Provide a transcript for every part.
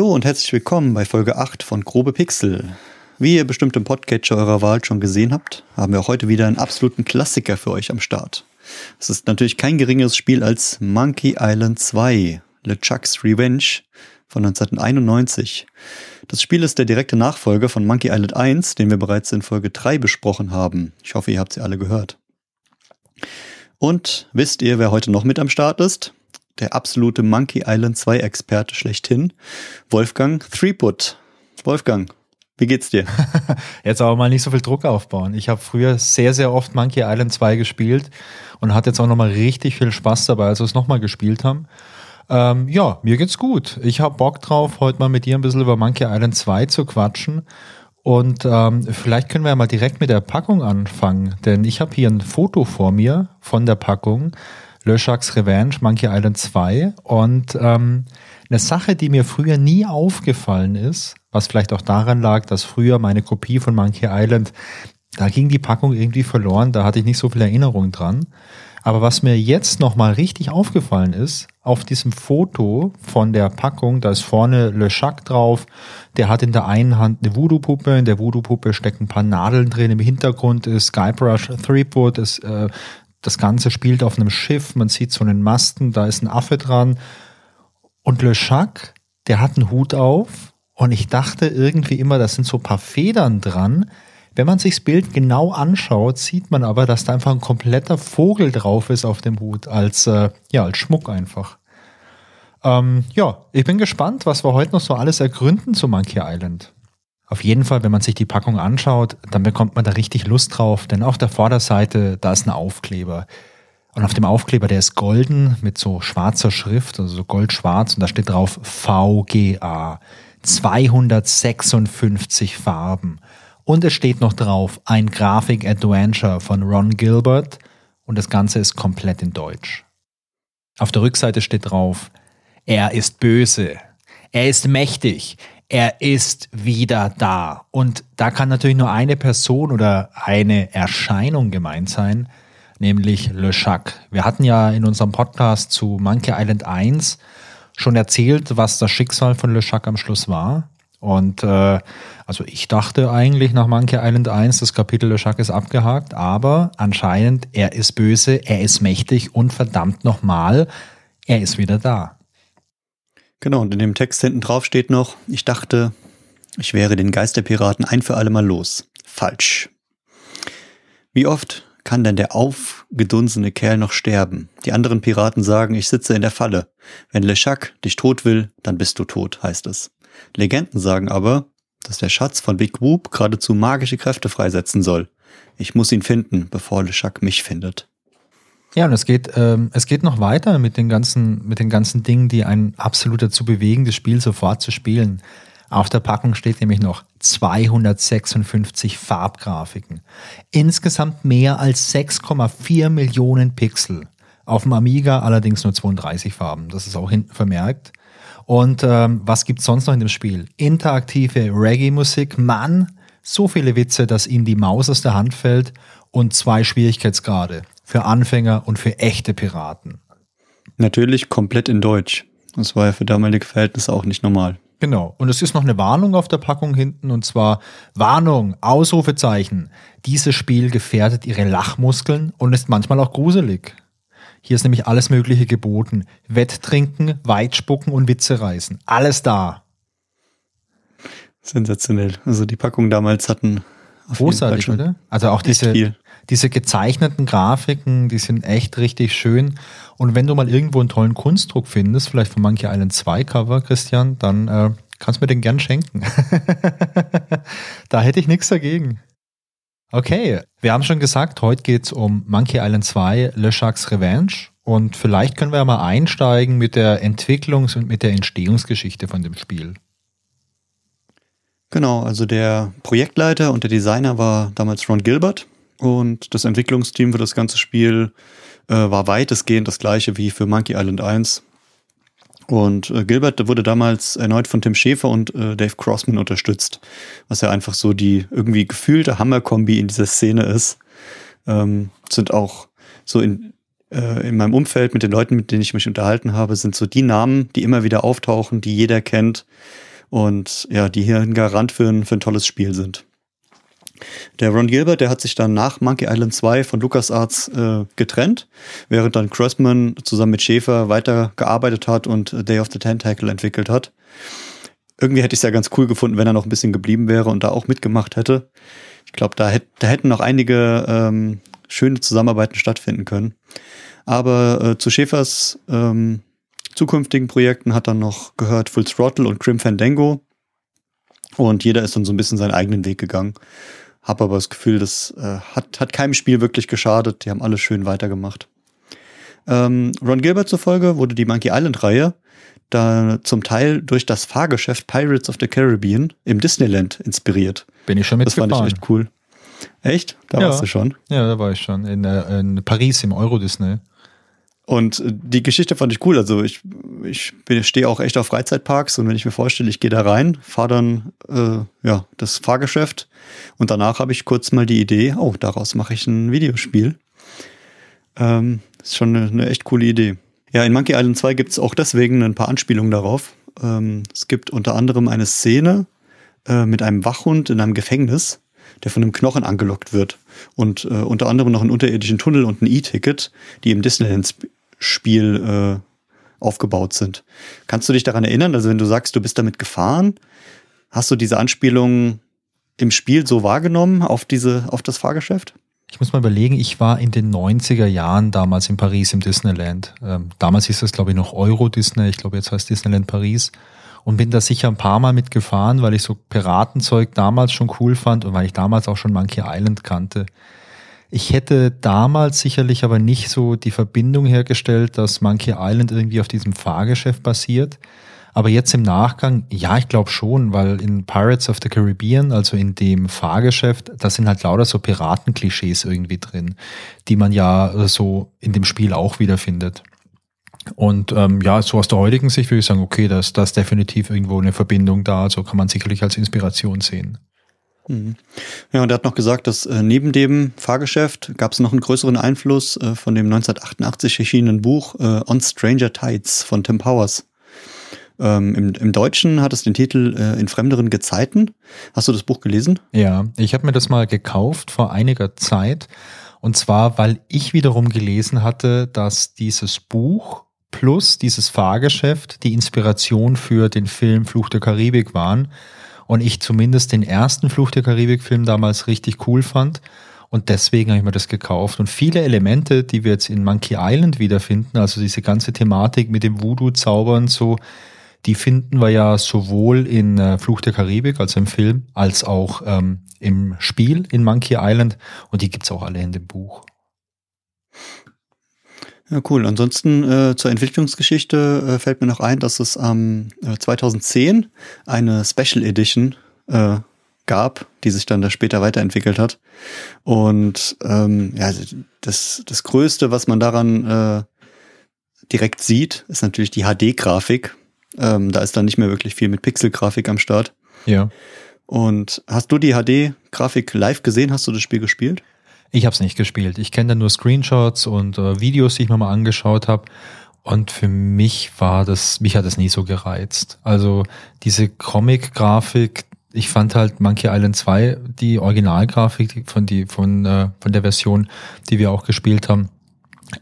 Hallo und herzlich willkommen bei Folge 8 von Grobe Pixel. Wie ihr bestimmt im Podcatcher eurer Wahl schon gesehen habt, haben wir auch heute wieder einen absoluten Klassiker für euch am Start. Es ist natürlich kein geringeres Spiel als Monkey Island 2, LeChuck's Revenge von 1991. Das Spiel ist der direkte Nachfolger von Monkey Island 1, den wir bereits in Folge 3 besprochen haben. Ich hoffe, ihr habt sie alle gehört. Und wisst ihr, wer heute noch mit am Start ist? Der absolute Monkey Island 2 Experte schlechthin, Wolfgang Threepwood. Wolfgang, wie geht's dir? Jetzt aber mal nicht so viel Druck aufbauen. Ich habe früher sehr, sehr oft Monkey Island 2 gespielt und hatte jetzt auch nochmal richtig viel Spaß dabei, als wir es nochmal gespielt haben. Ja, mir geht's gut. Ich habe Bock drauf, heute mal mit dir ein bisschen über Monkey Island 2 zu quatschen. Und vielleicht können wir ja mal direkt mit der Packung anfangen, denn ich habe hier ein Foto vor mir von der Packung LeChuck's Revenge, Monkey Island 2. Und eine Sache, die mir früher nie aufgefallen ist, was vielleicht auch daran lag, dass früher meine Kopie von Monkey Island, da ging die Packung irgendwie verloren, da hatte ich nicht so viel Erinnerung dran. Aber was mir jetzt nochmal richtig aufgefallen ist, auf diesem Foto von der Packung, da ist vorne LeChuck drauf, der hat in der einen Hand eine Voodoo-Puppe, in der Voodoo-Puppe stecken ein paar Nadeln drin, im Hintergrund ist Guybrush Threepwood, das Ganze spielt auf einem Schiff, man sieht so einen Masten, da ist ein Affe dran und LeChuck, der hat einen Hut auf und ich dachte irgendwie immer, das sind so ein paar Federn dran. Wenn man sich das Bild genau anschaut, sieht man aber, dass da einfach ein kompletter Vogel drauf ist auf dem Hut, als Schmuck einfach. Ich bin gespannt, was wir heute noch so alles ergründen zu Monkey Island. Auf jeden Fall, wenn man sich die Packung anschaut, dann bekommt man da richtig Lust drauf, denn auf der Vorderseite, da ist ein Aufkleber. Und auf dem Aufkleber, der ist golden mit so schwarzer Schrift, also so goldschwarz, und da steht drauf VGA. 256 Farben. Und es steht noch drauf, ein Grafik-Adventure von Ron Gilbert und das Ganze ist komplett in Deutsch. Auf der Rückseite steht drauf, er ist böse, er ist mächtig, er ist wieder da. Und da kann natürlich nur eine Person oder eine Erscheinung gemeint sein, nämlich LeChuck. Wir hatten ja in unserem Podcast zu Monkey Island 1 schon erzählt, was das Schicksal von LeChuck am Schluss war. Und also ich dachte eigentlich nach Monkey Island 1, das Kapitel LeChuck ist abgehakt, aber anscheinend, er ist böse, er ist mächtig und verdammt nochmal, er ist wieder da. Genau, und in dem Text hinten drauf steht noch, ich dachte, ich wäre den Geisterpiraten ein für alle Mal los. Falsch. Wie oft kann denn der aufgedunsene Kerl noch sterben? Die anderen Piraten sagen, ich sitze in der Falle. Wenn LeChuck dich tot will, dann bist du tot, heißt es. Legenden sagen aber, dass der Schatz von Big Whoop geradezu magische Kräfte freisetzen soll. Ich muss ihn finden, bevor LeChuck mich findet. Ja, und es geht noch weiter mit den ganzen Dingen, die einen absolut dazu bewegen, das Spiel sofort zu spielen. Auf der Packung steht nämlich noch 256 Farbgrafiken. Insgesamt mehr als 6,4 Millionen Pixel. Auf dem Amiga allerdings nur 32 Farben. Das ist auch hinten vermerkt. Und was gibt's sonst noch in dem Spiel? Interaktive Reggae-Musik, Mann, so viele Witze, dass ihm die Maus aus der Hand fällt und 2 Schwierigkeitsgrade für Anfänger und für echte Piraten. Natürlich komplett in Deutsch. Das war ja für damalige Verhältnisse auch nicht normal. Genau. Und es ist noch eine Warnung auf der Packung hinten und zwar Warnung, Ausrufezeichen. Dieses Spiel gefährdet ihre Lachmuskeln und ist manchmal auch gruselig. Hier ist nämlich alles Mögliche geboten. Wetttrinken, Weitspucken und Witze reißen. Alles da. Sensationell. Also die Packung damals hatten auf großartig, jeden Fall schon, oder? Also auch diese gezeichneten Grafiken, die sind echt richtig schön. Und wenn du mal irgendwo einen tollen Kunstdruck findest, vielleicht von Monkey Island 2 Cover, Christian, dann kannst du mir den gern schenken. Da hätte ich nichts dagegen. Okay, wir haben schon gesagt, heute geht's um Monkey Island 2, LeChuck's Revenge und vielleicht können wir mal einsteigen mit der Entwicklungs- und mit der Entstehungsgeschichte von dem Spiel. Genau, also der Projektleiter und der Designer war damals Ron Gilbert und das Entwicklungsteam für das ganze Spiel war weitestgehend das gleiche wie für Monkey Island 1. Und Gilbert wurde damals erneut von Tim Schafer und Dave Grossman unterstützt, was ja einfach so die irgendwie gefühlte Hammerkombi in dieser Szene ist. Sind auch so in meinem Umfeld mit den Leuten, mit denen ich mich unterhalten habe, sind so die Namen, die immer wieder auftauchen, die jeder kennt, und ja, die hier ein Garant für ein tolles Spiel sind. Der Ron Gilbert, der hat sich dann nach Monkey Island 2 von LucasArts getrennt, während dann Grossman zusammen mit Schafer weitergearbeitet hat und Day of the Tentacle entwickelt hat. Irgendwie hätte ich es ja ganz cool gefunden, wenn er noch ein bisschen geblieben wäre und da auch mitgemacht hätte. Ich glaube, da hätten noch einige schöne Zusammenarbeiten stattfinden können. Aber zu Schäfers zukünftigen Projekten hat dann noch gehört Full Throttle und Grim Fandango. Und jeder ist dann so ein bisschen seinen eigenen Weg gegangen. Hab aber das Gefühl, das hat keinem Spiel wirklich geschadet. Die haben alle schön weitergemacht. Ron Gilbert zufolge wurde die Monkey Island-Reihe da zum Teil durch das Fahrgeschäft Pirates of the Caribbean im Disneyland inspiriert. Bin ich schon mitgefahren. Das fand ich echt cool. Echt? Da warst du schon? Ja, da war ich schon. In Paris im Euro-Disney. Und die Geschichte fand ich cool. Also ich stehe auch echt auf Freizeitparks und wenn ich mir vorstelle, ich gehe da rein, fahre dann das Fahrgeschäft und danach habe ich kurz mal die Idee, daraus mache ich ein Videospiel. Ist schon eine echt coole Idee. Ja, in Monkey Island 2 gibt es auch deswegen ein paar Anspielungen darauf. Es gibt unter anderem eine Szene mit einem Wachhund in einem Gefängnis, der von einem Knochen angelockt wird. Und unter anderem noch einen unterirdischen Tunnel und ein E-Ticket, die im Disneyland-Spiel aufgebaut sind. Kannst du dich daran erinnern? Also wenn du sagst, du bist damit gefahren, hast du diese Anspielung im Spiel so wahrgenommen auf das Fahrgeschäft? Ich muss mal überlegen, ich war in den 90er Jahren damals in Paris im Disneyland. Damals hieß das, glaube ich, noch Euro-Disney. Ich glaube, jetzt heißt Disneyland Paris. Und bin da sicher ein paar Mal mitgefahren, weil ich so Piratenzeug damals schon cool fand und weil ich damals auch schon Monkey Island kannte. Ich hätte damals sicherlich aber nicht so die Verbindung hergestellt, dass Monkey Island irgendwie auf diesem Fahrgeschäft basiert. Aber jetzt im Nachgang, ja, ich glaube schon, weil in Pirates of the Caribbean, also in dem Fahrgeschäft, da sind halt lauter so Piratenklischees irgendwie drin, die man ja so in dem Spiel auch wiederfindet. Und so aus der heutigen Sicht würde ich sagen, okay, da ist definitiv irgendwo eine Verbindung da, so kann man sicherlich als Inspiration sehen. Mhm. Ja, und er hat noch gesagt, dass neben dem Fahrgeschäft gab es noch einen größeren Einfluss von dem 1988 erschienenen Buch On Stranger Tides von Tim Powers. Im Deutschen hat es den Titel In fremderen Gezeiten. Hast du das Buch gelesen? Ja, ich habe mir das mal gekauft vor einiger Zeit. Und zwar, weil ich wiederum gelesen hatte, dass dieses Buch plus dieses Fahrgeschäft die Inspiration für den Film Fluch der Karibik waren und ich zumindest den ersten Fluch der Karibik-Film damals richtig cool fand und deswegen habe ich mir das gekauft und viele Elemente, die wir jetzt in Monkey Island wiederfinden, also diese ganze Thematik mit dem Voodoo-Zaubern so, die finden wir ja sowohl in Fluch der Karibik, also im Film, als auch im Spiel in Monkey Island und die gibt's auch alle in dem Buch. Ja, cool. Ansonsten zur Entwicklungsgeschichte fällt mir noch ein, dass es 2010 eine Special Edition gab, die sich dann da später weiterentwickelt hat. Und das Größte, was man daran direkt sieht, ist natürlich die HD-Grafik. Da ist dann nicht mehr wirklich viel mit Pixel-Grafik am Start. Ja. Und hast du die HD-Grafik live gesehen? Hast du das Spiel gespielt? Ich habe es nicht gespielt. Ich kenne da nur Screenshots und Videos, die ich mir mal angeschaut habe. Und für mich mich hat das nie so gereizt. Also diese Comic-Grafik, ich fand halt Monkey Island 2, die Originalgrafik von der Version, die wir auch gespielt haben,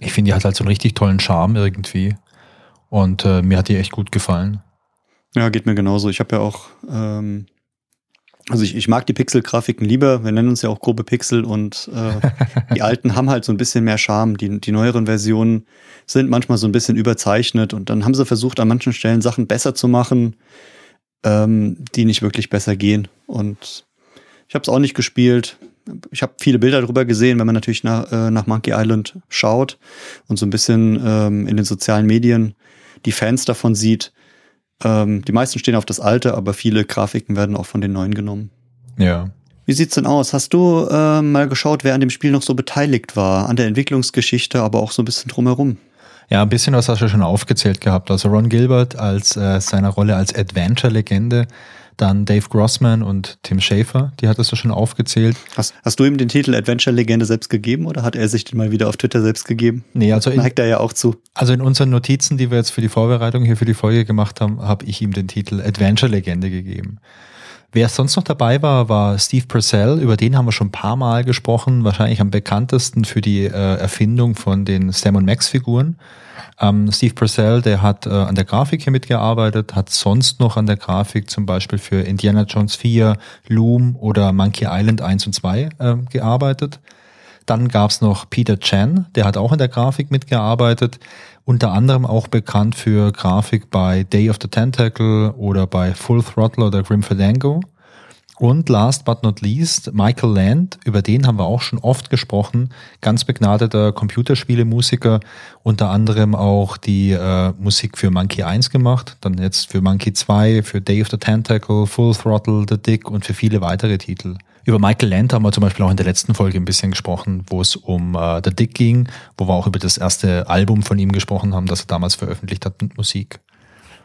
ich finde, die hat halt so einen richtig tollen Charme irgendwie. Und mir hat die echt gut gefallen. Ja, geht mir genauso. Ich habe ja auch... Also ich mag die Pixel-Grafiken lieber, wir nennen uns ja auch grobe Pixel und die alten haben halt so ein bisschen mehr Charme. Die neueren Versionen sind manchmal so ein bisschen überzeichnet und dann haben sie versucht, an manchen Stellen Sachen besser zu machen, die nicht wirklich besser gehen. Und ich habe es auch nicht gespielt. Ich habe viele Bilder drüber gesehen, wenn man natürlich nach Monkey Island schaut und so ein bisschen in den sozialen Medien die Fans davon sieht. Die meisten stehen auf das Alte, aber viele Grafiken werden auch von den Neuen genommen. Ja. Wie sieht's denn aus? Hast du mal geschaut, wer an dem Spiel noch so beteiligt war? An der Entwicklungsgeschichte, aber auch so ein bisschen drumherum? Ja, ein bisschen was hast du schon aufgezählt gehabt. Also Ron Gilbert als seiner Rolle als Adventure-Legende. dann Dave Grossman und Tim Schafer, die hattest du schon aufgezählt. Hast du ihm den Titel Adventure-Legende selbst gegeben oder hat er sich den mal wieder auf Twitter selbst gegeben? Nee, also da hackt er ja auch zu. Also in unseren Notizen, die wir jetzt für die Vorbereitung hier für die Folge gemacht haben, habe ich ihm den Titel Adventure-Legende gegeben. Wer sonst noch dabei war, war Steve Purcell, über den haben wir schon ein paar Mal gesprochen, wahrscheinlich am bekanntesten für die Erfindung von den Sam und Max Figuren. Steve Purcell, der hat an der Grafik hier mitgearbeitet, hat sonst noch an der Grafik zum Beispiel für Indiana Jones 4, Loom oder Monkey Island 1 und 2 gearbeitet. Dann gab's noch Peter Chan, der hat auch an der Grafik mitgearbeitet, unter anderem auch bekannt für Grafik bei Day of the Tentacle oder bei Full Throttle oder Grim Fandango. Und last but not least Michael Land, über den haben wir auch schon oft gesprochen, ganz begnadeter Computerspielemusiker, unter anderem auch die Musik für Monkey 1 gemacht, dann jetzt für Monkey 2, für Day of the Tentacle, Full Throttle, The Dig und für viele weitere Titel. Über Michael Land haben wir zum Beispiel auch in der letzten Folge ein bisschen gesprochen, wo es um The Dig ging, wo wir auch über das erste Album von ihm gesprochen haben, das er damals veröffentlicht hat mit Musik.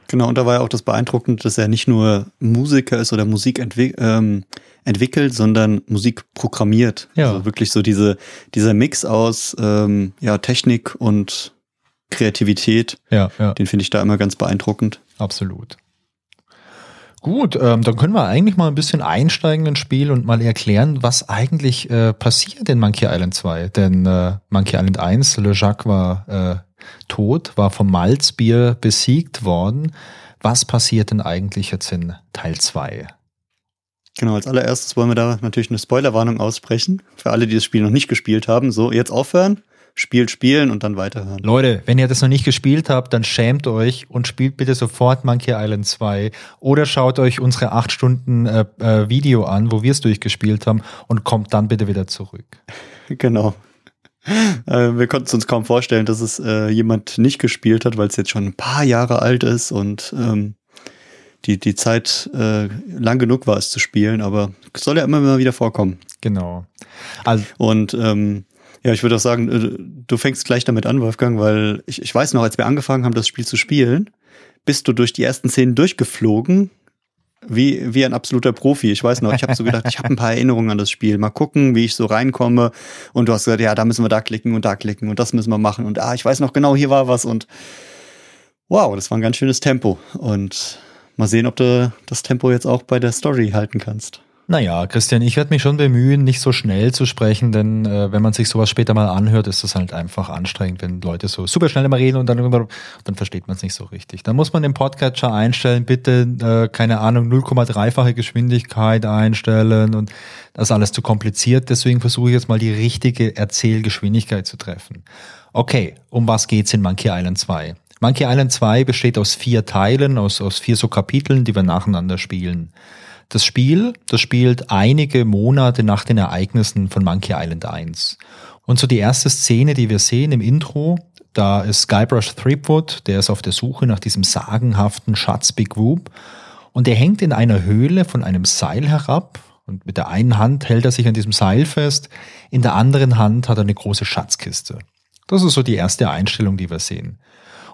Genau, und da war ja auch das Beeindruckende, dass er nicht nur Musiker ist oder Musik entwickelt, sondern Musik programmiert. Ja. Also wirklich so dieser Mix aus Technik und Kreativität, Den finde ich da immer ganz beeindruckend. Absolut. Gut, dann können wir eigentlich mal ein bisschen einsteigen ins Spiel und mal erklären, was eigentlich passiert in Monkey Island 2. Denn Monkey Island 1, LeChuck war tot, war vom Malzbier besiegt worden. Was passiert denn eigentlich jetzt in Teil 2? Genau, als allererstes wollen wir da natürlich eine Spoilerwarnung aussprechen. Für alle, die das Spiel noch nicht gespielt haben. So, jetzt aufhören. Spielen und dann weiterhören. Leute, wenn ihr das noch nicht gespielt habt, dann schämt euch und spielt bitte sofort Monkey Island 2 oder schaut euch unsere 8 Stunden Video an, wo wir es durchgespielt haben und kommt dann bitte wieder zurück. Genau. Wir konnten es uns kaum vorstellen, dass es jemand nicht gespielt hat, weil es jetzt schon ein paar Jahre alt ist und die Zeit lang genug war, es zu spielen, aber es soll ja immer wieder vorkommen. Genau. Also, und ja, ich würde auch sagen, du fängst gleich damit an, Wolfgang, weil ich weiß noch, als wir angefangen haben, das Spiel zu spielen, bist du durch die ersten Szenen durchgeflogen, wie ein absoluter Profi. Ich weiß noch, ich habe so gedacht, ich habe ein paar Erinnerungen an das Spiel. Mal gucken, wie ich so reinkomme. Und du hast gesagt, ja, da müssen wir da klicken und das müssen wir machen. Und ich weiß noch genau, hier war was. Und wow, das war ein ganz schönes Tempo. Und mal sehen, ob du das Tempo jetzt auch bei der Story halten kannst. Naja, Christian, ich werde mich schon bemühen, nicht so schnell zu sprechen, denn wenn man sich sowas später mal anhört, ist das halt einfach anstrengend, wenn Leute so super schnell immer reden und dann versteht man es nicht so richtig. Dann muss man den Podcatcher einstellen, bitte, keine Ahnung, 0,3-fache Geschwindigkeit einstellen und das ist alles zu kompliziert, deswegen versuche ich jetzt mal die richtige Erzählgeschwindigkeit zu treffen. Okay, um was geht's in Monkey Island 2? Monkey Island 2 besteht aus 4 Teilen, aus 4 so Kapiteln, die wir nacheinander spielen. Das spielt einige Monate nach den Ereignissen von Monkey Island 1. Und so die erste Szene, die wir sehen im Intro, da ist Guybrush Threepwood, der ist auf der Suche nach diesem sagenhaften Schatz Big Whoop und der hängt in einer Höhle von einem Seil herab und mit der einen Hand hält er sich an diesem Seil fest, in der anderen Hand hat er eine große Schatzkiste. Das ist so die erste Einstellung, die wir sehen.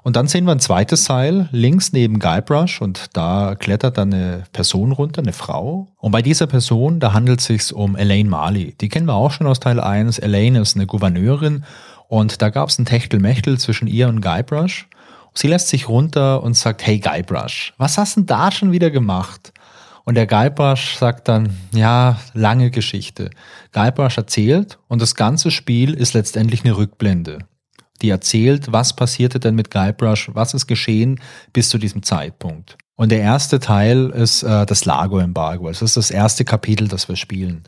Und dann sehen wir ein zweites Seil links neben Guybrush und da klettert dann eine Person runter, eine Frau. Und bei dieser Person, da handelt es sich um Elaine Marley. Die kennen wir auch schon aus Teil 1. Elaine ist eine Gouverneurin und da gab es ein Techtelmechtel zwischen ihr und Guybrush. Sie lässt sich runter und sagt, hey Guybrush, was hast denn da schon wieder gemacht? Und der Guybrush sagt dann, ja, lange Geschichte. Guybrush erzählt und das ganze Spiel ist letztendlich eine Rückblende. Die erzählt, was passierte denn mit Guybrush, was ist geschehen bis zu diesem Zeitpunkt. Und der erste Teil ist das Largo-Embargo. Das ist das erste Kapitel, das wir spielen.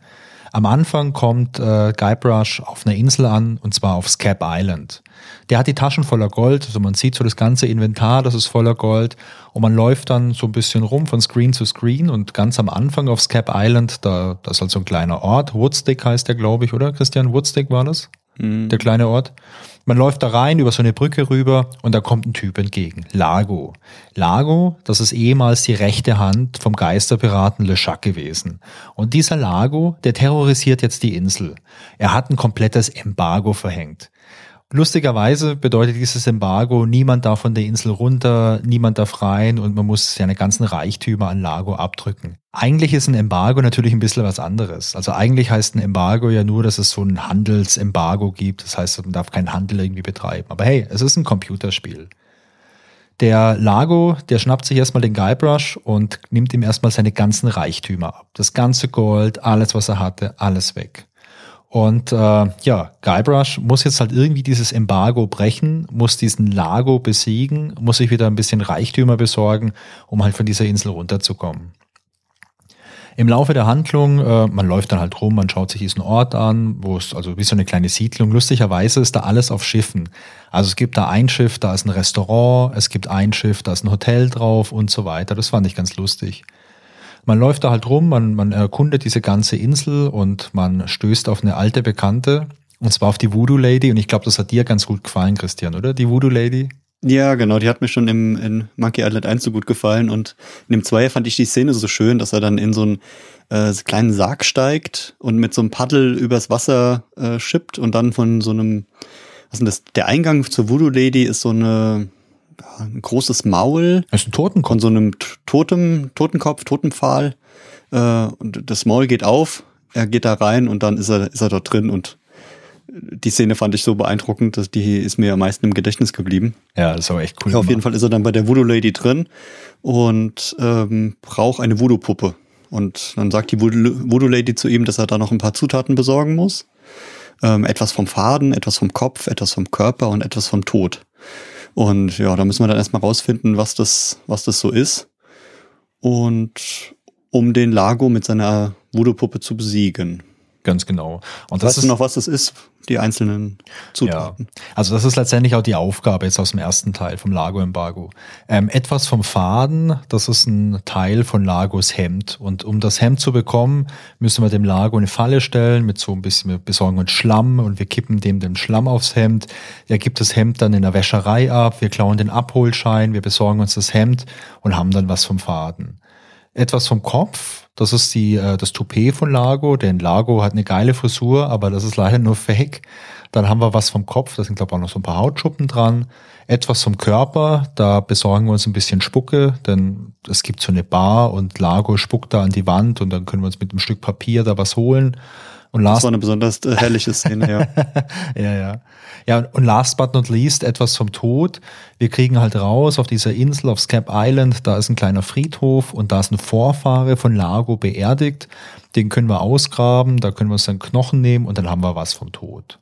Am Anfang kommt Guybrush auf einer Insel an, und zwar auf Scabb Island. Der hat die Taschen voller Gold, also man sieht so das ganze Inventar, das ist voller Gold. Und man läuft dann so ein bisschen rum von Screen zu Screen und ganz am Anfang auf Scabb Island, da ist halt so ein kleiner Ort, Woodstick heißt der, glaube ich, oder Christian? Woodstick war das? Der kleine Ort. Man läuft da rein, über so eine Brücke rüber und da kommt ein Typ entgegen, Largo. Largo, das ist ehemals die rechte Hand vom Geisterpiraten LeChuck gewesen. Und dieser Largo, der terrorisiert jetzt die Insel. Er hat ein komplettes Embargo verhängt. Lustigerweise bedeutet dieses Embargo, niemand darf von der Insel runter, niemand darf rein und man muss seine ganzen Reichtümer an Largo abdrücken. Eigentlich ist ein Embargo natürlich ein bisschen was anderes. Also eigentlich heißt ein Embargo ja nur, dass es so ein Handelsembargo gibt. Das heißt, man darf keinen Handel irgendwie betreiben. Aber hey, es ist ein Computerspiel. Der Largo, der schnappt sich erstmal den Guybrush und nimmt ihm erstmal seine ganzen Reichtümer ab. Das ganze Gold, alles, was er hatte, alles weg. Und ja, Guybrush muss jetzt halt irgendwie dieses Embargo brechen, muss diesen Largo besiegen, muss sich wieder ein bisschen Reichtümer besorgen, um halt von dieser Insel runterzukommen. Im Laufe der Handlung, man läuft dann halt rum, man schaut sich diesen Ort an, wo es also wie so eine kleine Siedlung. Lustigerweise ist da alles auf Schiffen. Also es gibt da ein Schiff, da ist ein Restaurant, es gibt ein Schiff, da ist ein Hotel drauf und so weiter. Das fand ich ganz lustig. Man läuft da halt rum, man erkundet diese ganze Insel und man stößt auf eine alte Bekannte, und zwar auf die Voodoo Lady, und ich glaube, das hat dir ganz gut gefallen, Christian, oder? Die Voodoo Lady? Ja, genau, die hat mir schon in Monkey Island 1 so gut gefallen, und in dem 2 fand ich die Szene so schön, dass er dann in so einen kleinen Sarg steigt und mit so einem Paddel übers Wasser schippt und dann von so einem, was ist denn das, der Eingang zur Voodoo Lady ist so eine... ein großes Maul. Das ist ein Totenkopf. Von so einem Totenkopf, Totenpfahl. Und das Maul geht auf, er geht da rein und dann ist er dort drin. Und die Szene fand ich so beeindruckend, dass die ist mir am meisten im Gedächtnis geblieben. Ja, das war echt cool. Ja, auf jeden Fall ist er dann bei der Voodoo Lady drin und braucht eine Voodoo-Puppe. Und dann sagt die Voodoo Lady zu ihm, dass er da noch ein paar Zutaten besorgen muss. Etwas vom Faden, etwas vom Kopf, etwas vom Körper und etwas vom Tod. Und ja, da müssen wir dann erstmal rausfinden, was das so ist. Und um den Largo mit seiner Voodoo-Puppe zu besiegen. Ganz genau. Und das weißt du noch, was das ist, die einzelnen Zutaten? Ja. Also das ist letztendlich auch die Aufgabe jetzt aus dem ersten Teil vom Largo-Embargo. Etwas vom Faden, das ist ein Teil von Largos Hemd. Und um das Hemd zu bekommen, müssen wir dem Largo eine Falle stellen mit so ein bisschen, wir besorgen uns Schlamm und wir kippen dem den Schlamm aufs Hemd. Er gibt das Hemd dann in der Wäscherei ab, wir klauen den Abholschein, wir besorgen uns das Hemd und haben dann was vom Faden. Etwas vom Kopf. Das ist das Toupet von Largo, denn Largo hat eine geile Frisur, aber das ist leider nur fake. Dann haben wir was vom Kopf, da sind glaube ich auch noch so ein paar Hautschuppen dran. Etwas vom Körper, da besorgen wir uns ein bisschen Spucke, denn es gibt so eine Bar und Largo spuckt da an die Wand und dann können wir uns mit einem Stück Papier da was holen. Und das war eine besonders herrliche Szene, ja. Ja, und last but not least, etwas vom Tod. Wir kriegen halt raus auf dieser Insel, auf Scabb Island, da ist ein kleiner Friedhof und da ist ein Vorfahre von Largo beerdigt. Den können wir ausgraben, da können wir uns dann Knochen nehmen und dann haben wir was vom Tod.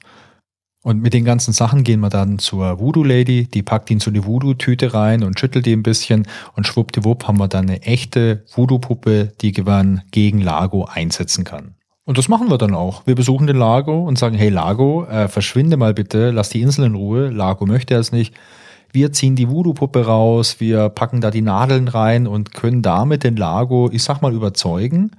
Und mit den ganzen Sachen gehen wir dann zur Voodoo Lady, die packt ihn so eine Voodoo-Tüte rein und schüttelt die ein bisschen und schwuppdiwupp haben wir dann eine echte Voodoo-Puppe, die man gegen Largo einsetzen kann. Und das machen wir dann auch. Wir besuchen den Largo und sagen, hey Largo, verschwinde mal bitte, lass die Insel in Ruhe. Largo möchte es nicht. Wir ziehen die Voodoo-Puppe raus, wir packen da die Nadeln rein und können damit den Largo, ich sag mal, überzeugen.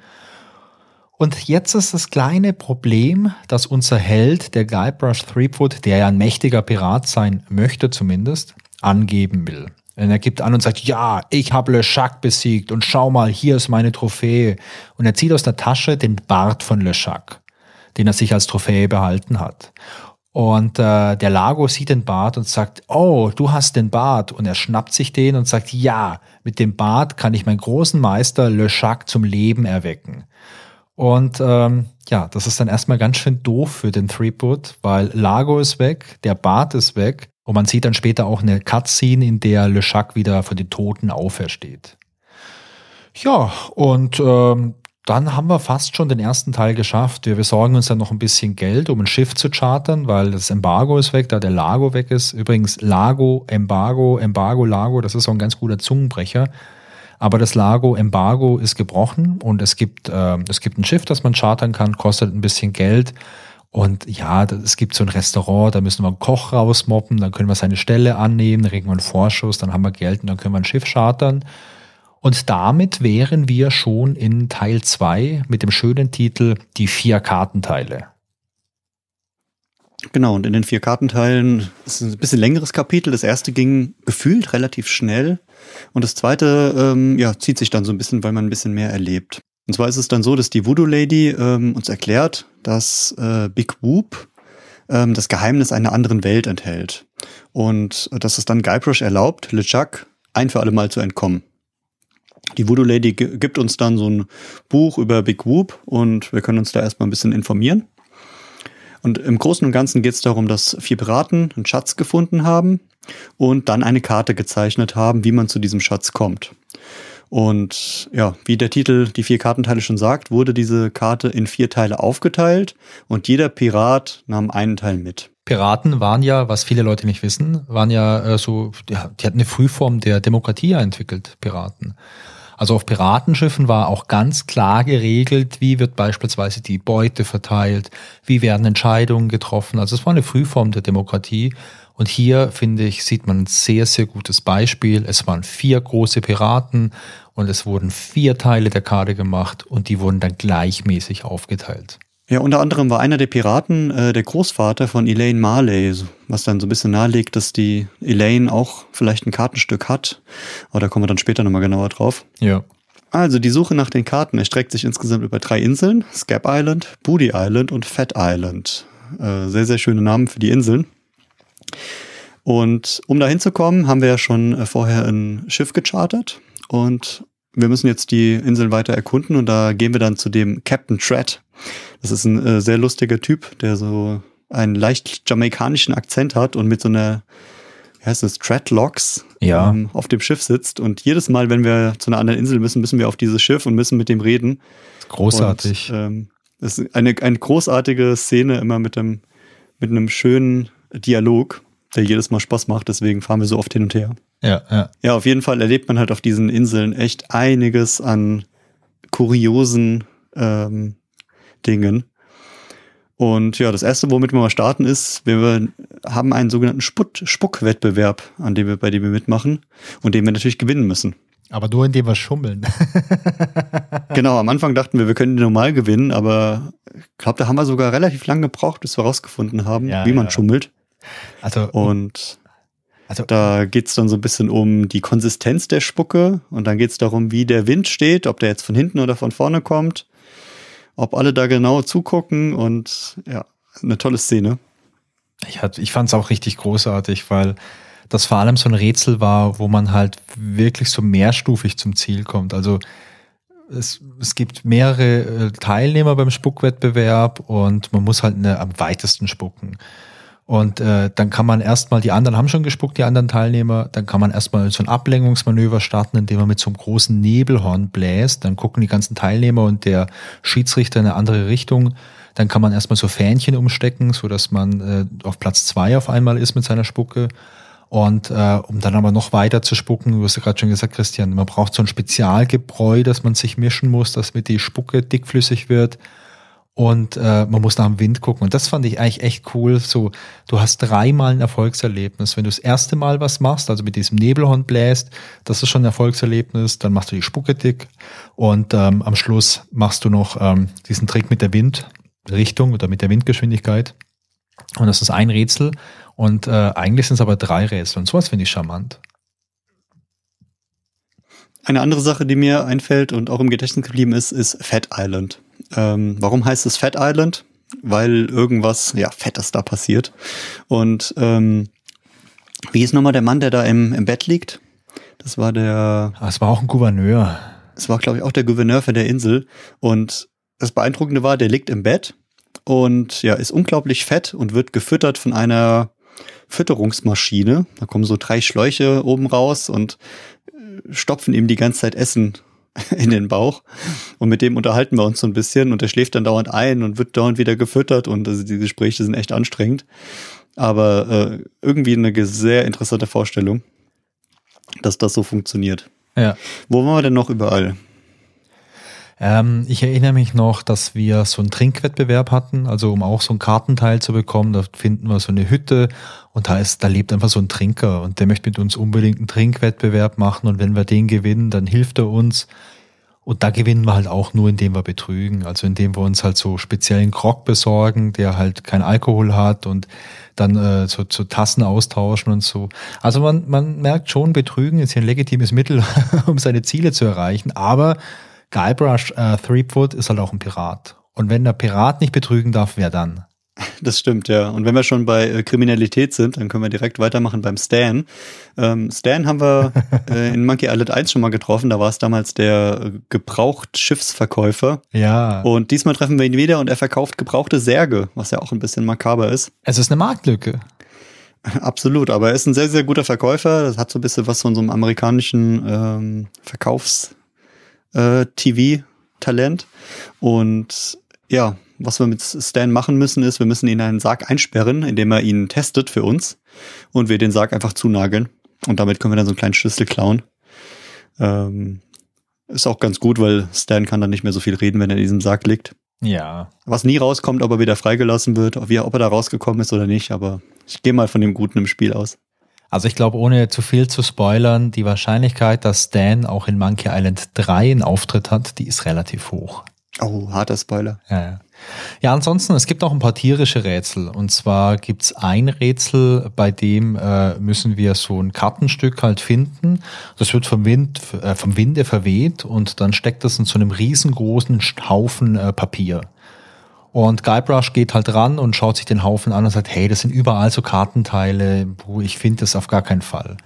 Und jetzt ist das kleine Problem, dass unser Held, der Guybrush Threepwood, der ja ein mächtiger Pirat sein möchte zumindest, angeben will. Und er gibt an und sagt, ja, ich habe LeChuck besiegt und schau mal, hier ist meine Trophäe. Und er zieht aus der Tasche den Bart von LeChuck, den er sich als Trophäe behalten hat. Und der Largo sieht den Bart und sagt, oh, du hast den Bart. Und er schnappt sich den und sagt, ja, mit dem Bart kann ich meinen großen Meister LeChuck zum Leben erwecken. Und ja, das ist dann erstmal ganz schön doof für den Threepwood, weil Largo ist weg, der Bart ist weg. Und man sieht dann später auch eine Cutscene, in der LeChuck wieder von den Toten aufersteht. Ja, und dann haben wir fast schon den ersten Teil geschafft. Wir besorgen uns dann noch ein bisschen Geld, um ein Schiff zu chartern, weil das Embargo ist weg, da der Largo weg ist. Übrigens Largo, Embargo, Embargo, Largo, das ist auch ein ganz guter Zungenbrecher. Aber das Largo-Embargo ist gebrochen und es gibt ein Schiff, das man chartern kann, kostet ein bisschen Geld. Und ja, es gibt so ein Restaurant, da müssen wir einen Koch rausmoppen, dann können wir seine Stelle annehmen, dann kriegen wir einen Vorschuss, dann haben wir Geld und dann können wir ein Schiff chartern. Und damit wären wir schon in Teil 2 mit dem schönen Titel Die 4 Kartenteile. Genau, und in den 4 Kartenteilen ist ein bisschen längeres Kapitel. Das erste ging gefühlt relativ schnell und das zweite zieht sich dann so ein bisschen, weil man ein bisschen mehr erlebt. Und zwar ist es dann so, dass die Voodoo Lady uns erklärt, dass Big Whoop das Geheimnis einer anderen Welt enthält. Und dass es dann Guybrush erlaubt, LeChuck ein für alle Mal zu entkommen. Die Voodoo Lady gibt uns dann so ein Buch über Big Whoop und wir können uns da erstmal ein bisschen informieren. Und im Großen und Ganzen geht es darum, dass 4 Piraten einen Schatz gefunden haben und dann eine Karte gezeichnet haben, wie man zu diesem Schatz kommt. Und ja, wie der Titel die 4 Kartenteile schon sagt, wurde diese Karte in 4 Teile aufgeteilt und jeder Pirat nahm einen Teil mit. Piraten waren ja, was viele Leute nicht wissen, die hatten eine Frühform der Demokratie entwickelt, Piraten. Also auf Piratenschiffen war auch ganz klar geregelt, wie wird beispielsweise die Beute verteilt, wie werden Entscheidungen getroffen. Also es war eine Frühform der Demokratie. Und hier, finde ich, sieht man ein sehr, sehr gutes Beispiel. Es waren 4 große Piraten und es wurden 4 Teile der Karte gemacht und die wurden dann gleichmäßig aufgeteilt. Ja, unter anderem war einer der Piraten der Großvater von Elaine Marley, was dann so ein bisschen nahelegt, dass die Elaine auch vielleicht ein Kartenstück hat. Aber da kommen wir dann später nochmal genauer drauf. Ja. Also die Suche nach den Karten erstreckt sich insgesamt über 3 Inseln: Scabb Island, Booty Island und Phatt Island. Sehr, sehr schöne Namen für die Inseln. Und um da hinzukommen, haben wir ja schon vorher ein Schiff gechartert und wir müssen jetzt die Inseln weiter erkunden und da gehen wir dann zu dem Captain Tread. Das ist ein sehr lustiger Typ, der so einen leicht jamaikanischen Akzent hat und mit so einer, wie heißt das, Treadlocks auf dem Schiff sitzt und jedes Mal, wenn wir zu einer anderen Insel müssen, müssen wir auf dieses Schiff und müssen mit dem reden. Großartig. Und, das ist eine großartige Szene immer mit einem schönen Dialog, der jedes Mal Spaß macht, deswegen fahren wir so oft hin und her. Ja, ja. Ja, auf jeden Fall erlebt man halt auf diesen Inseln echt einiges an kuriosen Dingen. Und ja, das Erste, womit wir mal starten, ist, wir haben einen sogenannten Spuckwettbewerb, bei dem wir mitmachen und den wir natürlich gewinnen müssen. Aber nur, indem wir schummeln. Genau, am Anfang dachten wir können den normal gewinnen, aber ich glaube, da haben wir sogar relativ lange gebraucht, bis wir rausgefunden haben, wie man schummelt. Also, da geht's dann so ein bisschen um die Konsistenz der Spucke und dann geht's darum, wie der Wind steht, ob der jetzt von hinten oder von vorne kommt, ob alle da genau zugucken und ja, eine tolle Szene. Ich fand's auch richtig großartig, weil das vor allem so ein Rätsel war, wo man halt wirklich so mehrstufig zum Ziel kommt. Also es gibt mehrere Teilnehmer beim Spuckwettbewerb und man muss halt am weitesten spucken. Und dann kann man erstmal, die anderen haben schon gespuckt, die anderen Teilnehmer, dann kann man erstmal so ein Ablenkungsmanöver starten, indem man mit so einem großen Nebelhorn bläst, dann gucken die ganzen Teilnehmer und der Schiedsrichter in eine andere Richtung, dann kann man erstmal so Fähnchen umstecken, sodass man auf Platz 2 auf einmal ist mit seiner Spucke. Und um dann aber noch weiter zu spucken, du hast ja gerade schon gesagt, Christian, man braucht so ein Spezialgebräu, das man sich mischen muss, damit die Spucke dickflüssig wird. Und man muss nach dem Wind gucken. Und das fand ich eigentlich echt cool. So, du hast 3 Mal ein Erfolgserlebnis. Wenn du das erste Mal was machst, also mit diesem Nebelhorn bläst, das ist schon ein Erfolgserlebnis. Dann machst du die Spucke dick. Und am Schluss machst du noch diesen Trick mit der Windrichtung oder mit der Windgeschwindigkeit. Und das ist ein Rätsel. Und eigentlich sind es aber 3 Rätsel. Und sowas finde ich charmant. Eine andere Sache, die mir einfällt und auch im Gedächtnis geblieben ist Phatt Island. Warum heißt es Phatt Island? Weil irgendwas, Fettes da passiert. Und wie ist nochmal der Mann, der da im Bett liegt? Das war es war auch ein Gouverneur. Es war, glaube ich, auch der Gouverneur für der Insel. Und das Beeindruckende war, der liegt im Bett und ja, ist unglaublich fett und wird gefüttert von einer Fütterungsmaschine. Da kommen so 3 Schläuche oben raus und stopfen ihm die ganze Zeit Essen in den Bauch und mit dem unterhalten wir uns so ein bisschen und der schläft dann dauernd ein und wird dauernd wieder gefüttert und also die Gespräche sind echt anstrengend, aber irgendwie eine sehr interessante Vorstellung, dass das so funktioniert. Ja. Wo waren wir denn noch überall? Ich erinnere mich noch, dass wir so einen Trinkwettbewerb hatten, also um auch so einen Kartenteil zu bekommen, da finden wir so eine Hütte und da lebt einfach so ein Trinker und der möchte mit uns unbedingt einen Trinkwettbewerb machen und wenn wir den gewinnen, dann hilft er uns und da gewinnen wir halt auch nur, indem wir betrügen, also indem wir uns halt so speziellen Grog besorgen, der halt keinen Alkohol hat und dann so Tassen austauschen und so. Also man merkt schon, Betrügen ist hier ein legitimes Mittel, um seine Ziele zu erreichen, aber Guybrush Threepwood ist halt auch ein Pirat. Und wenn der Pirat nicht betrügen darf, wer dann? Das stimmt, ja. Und wenn wir schon bei Kriminalität sind, dann können wir direkt weitermachen beim Stan. Stan haben wir in Monkey Island 1 schon mal getroffen. Da war es damals der Gebraucht-Schiffsverkäufer. Ja. Und diesmal treffen wir ihn wieder und er verkauft gebrauchte Särge, was ja auch ein bisschen makaber ist. Es ist eine Marktlücke. Absolut, aber er ist ein sehr, sehr guter Verkäufer. Das hat so ein bisschen was von so einem amerikanischen Verkaufs-TV-Talent. Und ja, was wir mit Stan machen müssen, ist, wir müssen ihn in einen Sarg einsperren, indem er ihn testet für uns. Und wir den Sarg einfach zunageln. Und damit können wir dann so einen kleinen Schlüssel klauen. Ist auch ganz gut, weil Stan kann dann nicht mehr so viel reden, wenn er in diesem Sarg liegt. Ja. Was nie rauskommt, ob er wieder freigelassen wird, ob er da rausgekommen ist oder nicht. Aber ich gehe mal von dem Guten im Spiel aus. Also ich glaube, ohne zu viel zu spoilern, die Wahrscheinlichkeit, dass Stan auch in Monkey Island 3 einen Auftritt hat, die ist relativ hoch. Oh, harter Spoiler. Ja. Ja, ansonsten, es gibt auch ein paar tierische Rätsel. Und zwar gibt es ein Rätsel, bei dem müssen wir so ein Kartenstück halt finden. Das wird vom Winde verweht und dann steckt das in so einem riesengroßen Haufen Papier. Und Guybrush geht halt ran und schaut sich den Haufen an und sagt, hey, das sind überall so Kartenteile, ich finde das auf gar keinen Fall.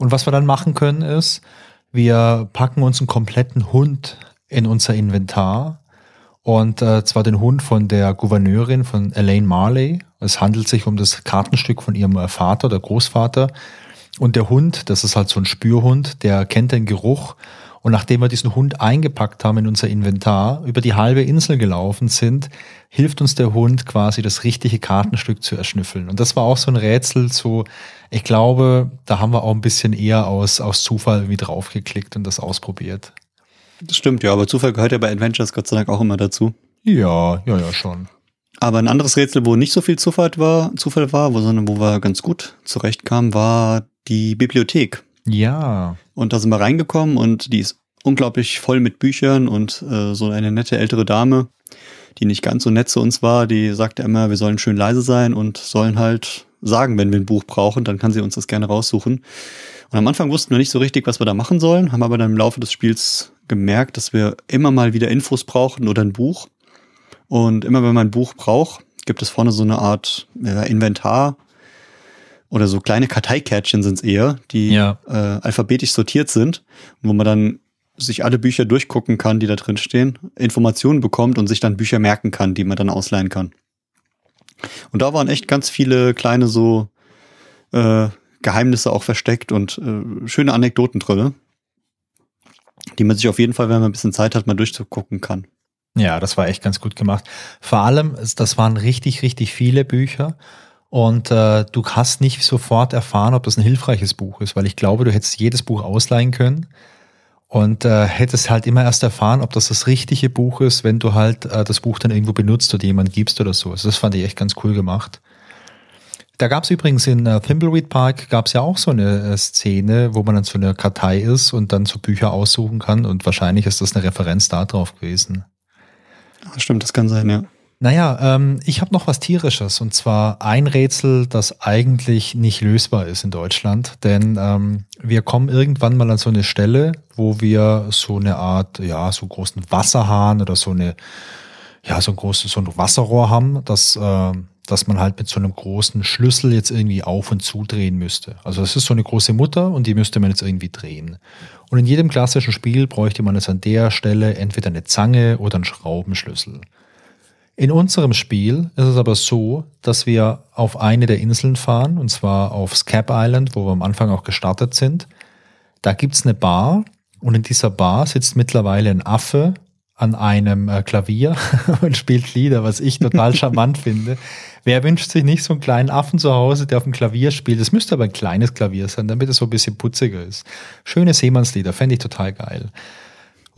Und was wir dann machen können ist, wir packen uns einen kompletten Hund in unser Inventar. Und zwar den Hund von der Gouverneurin, von Elaine Marley. Es handelt sich um das Kartenstück von ihrem Vater oder Großvater. Und der Hund, das ist halt so ein Spürhund, der kennt den Geruch. Und nachdem wir diesen Hund eingepackt haben in unser Inventar, über die halbe Insel gelaufen sind, hilft uns der Hund quasi das richtige Kartenstück zu erschnüffeln. Und das war auch so ein Rätsel, so, ich glaube, da haben wir auch ein bisschen eher aus Zufall irgendwie draufgeklickt und das ausprobiert. Das stimmt, ja, aber Zufall gehört ja bei Adventures Gott sei Dank auch immer dazu. Ja, schon. Aber ein anderes Rätsel, wo nicht so viel Zufall war, sondern wo wir ganz gut zurechtkamen, war die Bibliothek. Ja. Und da sind wir reingekommen und die ist unglaublich voll mit Büchern und so eine nette ältere Dame, die nicht ganz so nett zu uns war, die sagte immer, wir sollen schön leise sein und sollen halt sagen, wenn wir ein Buch brauchen, dann kann sie uns das gerne raussuchen. Und am Anfang wussten wir nicht so richtig, was wir da machen sollen, haben aber dann im Laufe des Spiels gemerkt, dass wir immer mal wieder Infos brauchen oder ein Buch. Und immer wenn man ein Buch braucht, gibt es vorne so eine Art Inventar oder so kleine Karteikärtchen sind es eher, die alphabetisch sortiert sind, wo man dann sich alle Bücher durchgucken kann, die da drin stehen, Informationen bekommt und sich dann Bücher merken kann, die man dann ausleihen kann. Und da waren echt ganz viele kleine so Geheimnisse auch versteckt und schöne Anekdoten drin, die man sich auf jeden Fall, wenn man ein bisschen Zeit hat, mal durchzugucken kann. Ja, das war echt ganz gut gemacht. Vor allem, das waren richtig, richtig viele Bücher und du hast nicht sofort erfahren, ob das ein hilfreiches Buch ist, weil ich glaube, du hättest jedes Buch ausleihen können und hättest halt immer erst erfahren, ob das richtige Buch ist, wenn du halt das Buch dann irgendwo benutzt oder jemand gibst oder so. Also das fand ich echt ganz cool gemacht. Da gab es übrigens in Thimbleweed Park gab es ja auch so eine Szene, wo man dann so eine Kartei ist und dann so Bücher aussuchen kann und wahrscheinlich ist das eine Referenz da drauf gewesen. Stimmt, das kann sein, ja. Naja, ich habe noch was Tierisches und zwar ein Rätsel, das eigentlich nicht lösbar ist in Deutschland, denn wir kommen irgendwann mal an so eine Stelle, wo wir so eine Art, ja, so einen großen Wasserhahn oder so ein Wasserrohr haben, dass man halt mit so einem großen Schlüssel jetzt irgendwie auf- und zudrehen müsste. Also das ist so eine große Mutter und die müsste man jetzt irgendwie drehen. Und in jedem klassischen Spiel bräuchte man jetzt an der Stelle entweder eine Zange oder einen Schraubenschlüssel. In unserem Spiel ist es aber so, dass wir auf eine der Inseln fahren, und zwar auf Scabb Island, wo wir am Anfang auch gestartet sind. Da gibt's eine Bar und in dieser Bar sitzt mittlerweile ein Affe an einem Klavier und spielt Lieder, was ich total charmant finde. Wer wünscht sich nicht so einen kleinen Affen zu Hause, der auf dem Klavier spielt? Es müsste aber ein kleines Klavier sein, damit es so ein bisschen putziger ist. Schöne Seemannslieder, fände ich total geil.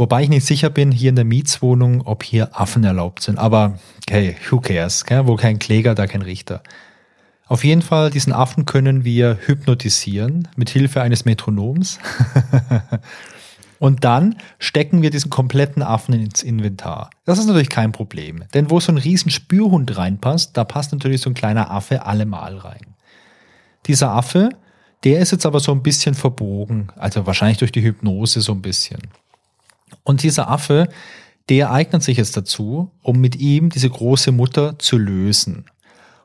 Wobei ich nicht sicher bin, hier in der Mietswohnung, ob hier Affen erlaubt sind. Aber hey, who cares? Gell? Wo kein Kläger, da kein Richter. Auf jeden Fall, diesen Affen können wir hypnotisieren mit Hilfe eines Metronoms. Und dann stecken wir diesen kompletten Affen ins Inventar. Das ist natürlich kein Problem. Denn wo so ein riesen Spürhund reinpasst, da passt natürlich so ein kleiner Affe allemal rein. Dieser Affe, der ist jetzt aber so ein bisschen verbogen. Also wahrscheinlich durch die Hypnose so ein bisschen. Und dieser Affe, der eignet sich jetzt dazu, um mit ihm diese große Mutter zu lösen.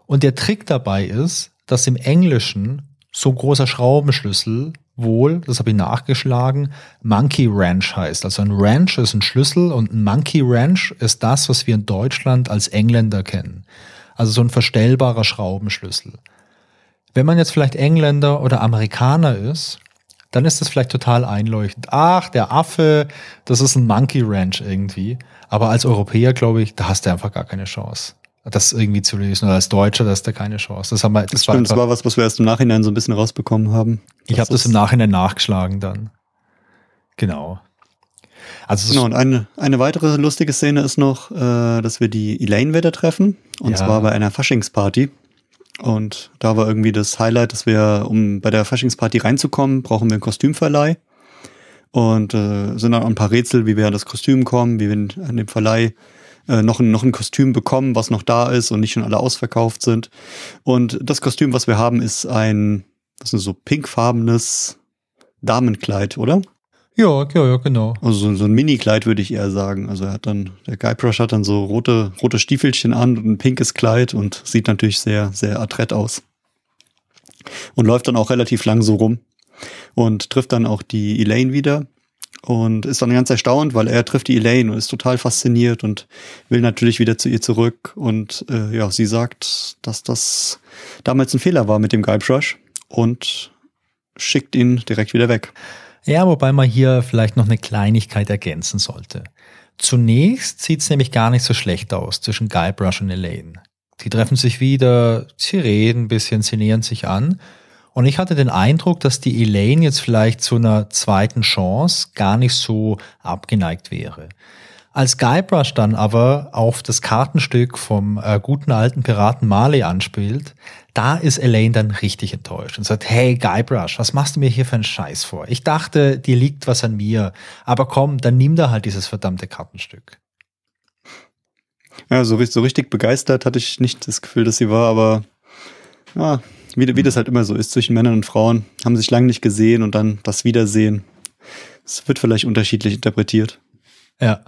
Und der Trick dabei ist, dass im Englischen so ein großer Schraubenschlüssel wohl, das habe ich nachgeschlagen, Monkey Wrench heißt. Also ein Wrench ist ein Schlüssel und ein Monkey Wrench ist das, was wir in Deutschland als Engländer kennen. Also so ein verstellbarer Schraubenschlüssel. Wenn man jetzt vielleicht Engländer oder Amerikaner ist, dann ist das vielleicht total einleuchtend. Ach, der Affe, das ist ein Monkey Wrench irgendwie. Aber als Europäer, glaube ich, da hast du einfach gar keine Chance, das irgendwie zu lösen. Oder als Deutscher, da hast du keine Chance. Das stimmt, das war was wir erst im Nachhinein so ein bisschen rausbekommen haben. Ich habe das im Nachhinein nachgeschlagen dann. Genau. Also genau, und eine weitere lustige Szene ist noch, dass wir die Elaine wieder treffen. Und zwar bei einer Faschingsparty. Und da war irgendwie das Highlight, dass wir, um bei der Faschingsparty reinzukommen, brauchen wir einen Kostümverleih und sind dann ein paar Rätsel, wie wir an das Kostüm kommen, wie wir an dem Verleih noch ein Kostüm bekommen, was noch da ist und nicht schon alle ausverkauft sind. Und das Kostüm, was wir haben, ist so pinkfarbenes Damenkleid, oder? Ja, genau. Also so ein Mini-Kleid würde ich eher sagen. Also der Guybrush hat dann so rote Stiefelchen an und ein pinkes Kleid und sieht natürlich sehr, sehr adrett aus. Und läuft dann auch relativ lang so rum und trifft dann auch die Elaine wieder und ist dann ganz erstaunt, weil er trifft die Elaine und ist total fasziniert und will natürlich wieder zu ihr zurück. Und sie sagt, dass das damals ein Fehler war mit dem Guybrush und schickt ihn direkt wieder weg. Ja, wobei man hier vielleicht noch eine Kleinigkeit ergänzen sollte. Zunächst sieht's nämlich gar nicht so schlecht aus zwischen Guybrush und Elaine. Die treffen sich wieder, sie reden ein bisschen, sie nähern sich an. Und ich hatte den Eindruck, dass die Elaine jetzt vielleicht zu einer zweiten Chance gar nicht so abgeneigt wäre. Als Guybrush dann aber auf das Kartenstück vom guten alten Piraten Marley anspielt, da ist Elaine dann richtig enttäuscht und sagt, hey Guybrush, was machst du mir hier für einen Scheiß vor? Ich dachte, dir liegt was an mir, aber komm, dann nimm da halt dieses verdammte Kartenstück. Ja, so richtig begeistert hatte ich nicht das Gefühl, dass sie war, aber ja, wie das halt immer so ist zwischen Männern und Frauen, haben sich lange nicht gesehen und dann das Wiedersehen. Es wird vielleicht unterschiedlich interpretiert. Ja.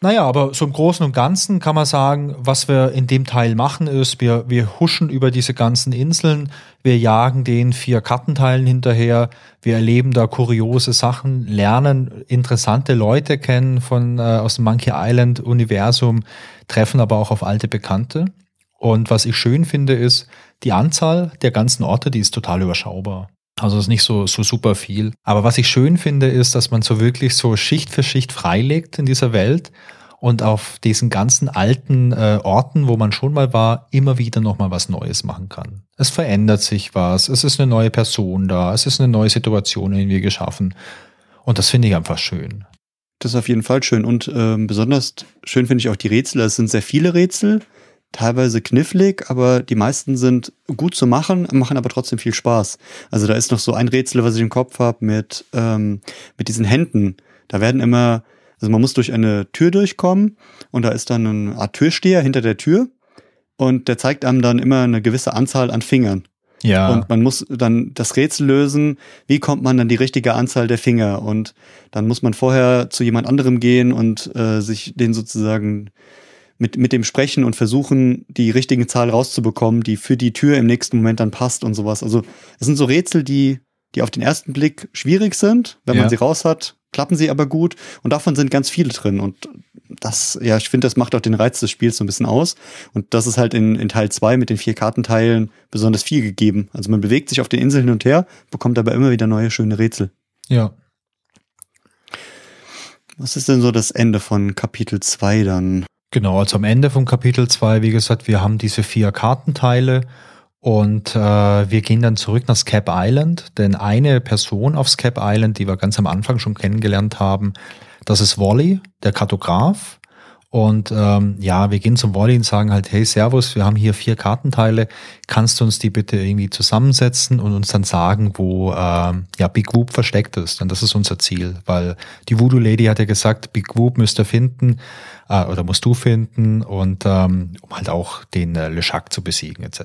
Naja, aber so im Großen und Ganzen kann man sagen, was wir in dem Teil machen ist, wir huschen über diese ganzen Inseln, wir jagen den 4 Kartenteilen hinterher, wir erleben da kuriose Sachen, lernen interessante Leute kennen aus dem Monkey Island Universum, treffen aber auch auf alte Bekannte. Und was ich schön finde ist, die Anzahl der ganzen Orte, die ist total überschaubar. Also es ist nicht so super viel. Aber was ich schön finde, ist, dass man so wirklich so Schicht für Schicht freilegt in dieser Welt und auf diesen ganzen alten Orten, wo man schon mal war, immer wieder nochmal was Neues machen kann. Es verändert sich was, es ist eine neue Person da, es ist eine neue Situation irgendwie geschaffen. Und das finde ich einfach schön. Das ist auf jeden Fall schön. Und besonders schön finde ich auch die Rätsel. Es sind sehr viele Rätsel, teilweise knifflig, aber die meisten sind gut zu machen, machen aber trotzdem viel Spaß. Also da ist noch so ein Rätsel, was ich im Kopf habe, mit diesen Händen. Da werden immer, also man muss durch eine Tür durchkommen und da ist dann eine Art Türsteher hinter der Tür und der zeigt einem dann immer eine gewisse Anzahl an Fingern. Ja. Und man muss dann das Rätsel lösen, wie kommt man dann die richtige Anzahl der Finger und dann muss man vorher zu jemand anderem gehen und sich den sozusagen mit dem Sprechen und versuchen, die richtige Zahl rauszubekommen, die für die Tür im nächsten Moment dann passt und sowas. Also es sind so Rätsel, die auf den ersten Blick schwierig sind. Wenn man sie raus hat, klappen sie aber gut. Und davon sind ganz viele drin. Und das, ja, ich finde, das macht auch den Reiz des Spiels so ein bisschen aus. Und das ist halt in Teil 2 mit den 4 Kartenteilen besonders viel gegeben. Also man bewegt sich auf den Inseln hin und her, bekommt aber immer wieder neue, schöne Rätsel. Ja. Was ist denn so das Ende von Kapitel 2 dann? Genau, also am Ende von Kapitel 2, wie gesagt, wir haben diese 4 Kartenteile und wir gehen dann zurück nach Scabb Island, denn eine Person auf Scabb Island, die wir ganz am Anfang schon kennengelernt haben, das ist Wally, der Kartograf. Und wir gehen zum Wally und sagen halt, hey, servus, wir haben hier 4 Kartenteile, kannst du uns die bitte irgendwie zusammensetzen und uns dann sagen, wo Big Whoop versteckt ist. Und das ist unser Ziel, weil die Voodoo Lady hat ja gesagt, Big Whoop müsst ihr finden oder musst du finden und um halt auch den LeChuck zu besiegen etc.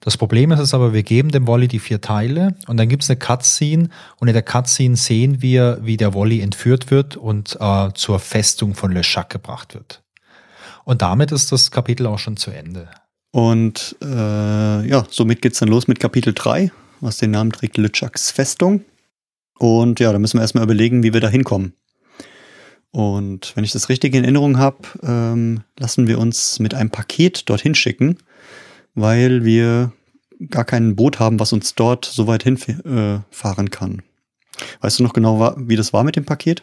Das Problem ist es aber, wir geben dem Wally die 4 Teile und dann gibt's eine Cutscene und in der Cutscene sehen wir, wie der Wally entführt wird und zur Festung von LeChuck gebracht wird. Und damit ist das Kapitel auch schon zu Ende. Und ja, somit geht's dann los mit Kapitel 3, was den Namen trägt, LeChucks Festung. Und ja, da müssen wir erstmal überlegen, wie wir da hinkommen. Und wenn ich das richtig in Erinnerung habe, lassen wir uns mit einem Paket dorthin schicken, weil wir gar kein Boot haben, was uns dort so weit hinfahren kann. Weißt du noch genau, wie das war mit dem Paket?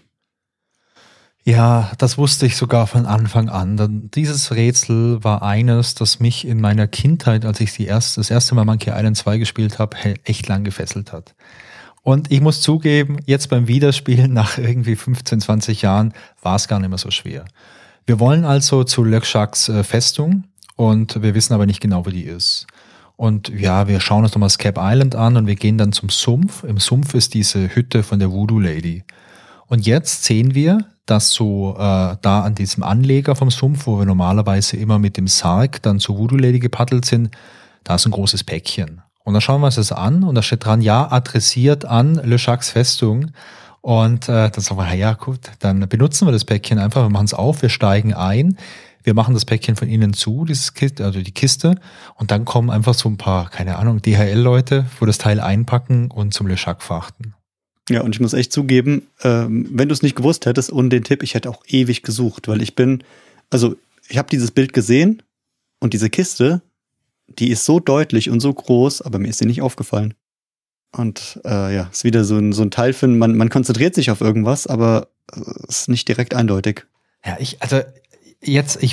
Ja, das wusste ich sogar von Anfang an. Dieses Rätsel war eines, das mich in meiner Kindheit, als ich das erste Mal Monkey Island 2 gespielt habe, echt lang gefesselt hat. Und ich muss zugeben, jetzt beim Wiederspielen nach irgendwie 15, 20 Jahren war es gar nicht mehr so schwer. Wir wollen also zu LeChucks Festung und wir wissen aber nicht genau, wo die ist. Und ja, wir schauen uns nochmal Scabb Island an und wir gehen dann zum Sumpf. Im Sumpf ist diese Hütte von der Voodoo Lady. Und jetzt sehen wir, dass so da an diesem Anleger vom Sumpf, wo wir normalerweise immer mit dem Sarg dann zur Voodoo Lady gepaddelt sind, da ist ein großes Päckchen. Und dann schauen wir uns das an und da steht dran, ja, adressiert an LeChucks Festung. Und dann sagen wir, ja gut, dann benutzen wir das Päckchen einfach, wir machen es auf, wir steigen ein, wir machen das Päckchen von innen zu, dieses Kiste, also die Kiste, und dann kommen einfach so ein paar, keine Ahnung, DHL-Leute, wo das Teil einpacken und zum LeChuck verachten. Ja, und ich muss echt zugeben, wenn du es nicht gewusst hättest und den Tipp, ich hätte auch ewig gesucht, weil ich habe dieses Bild gesehen und diese Kiste, die ist so deutlich und so groß, aber mir ist sie nicht aufgefallen. Und ja, ist wieder so ein Teil für, man konzentriert sich auf irgendwas, aber ist nicht direkt eindeutig. Ja, ich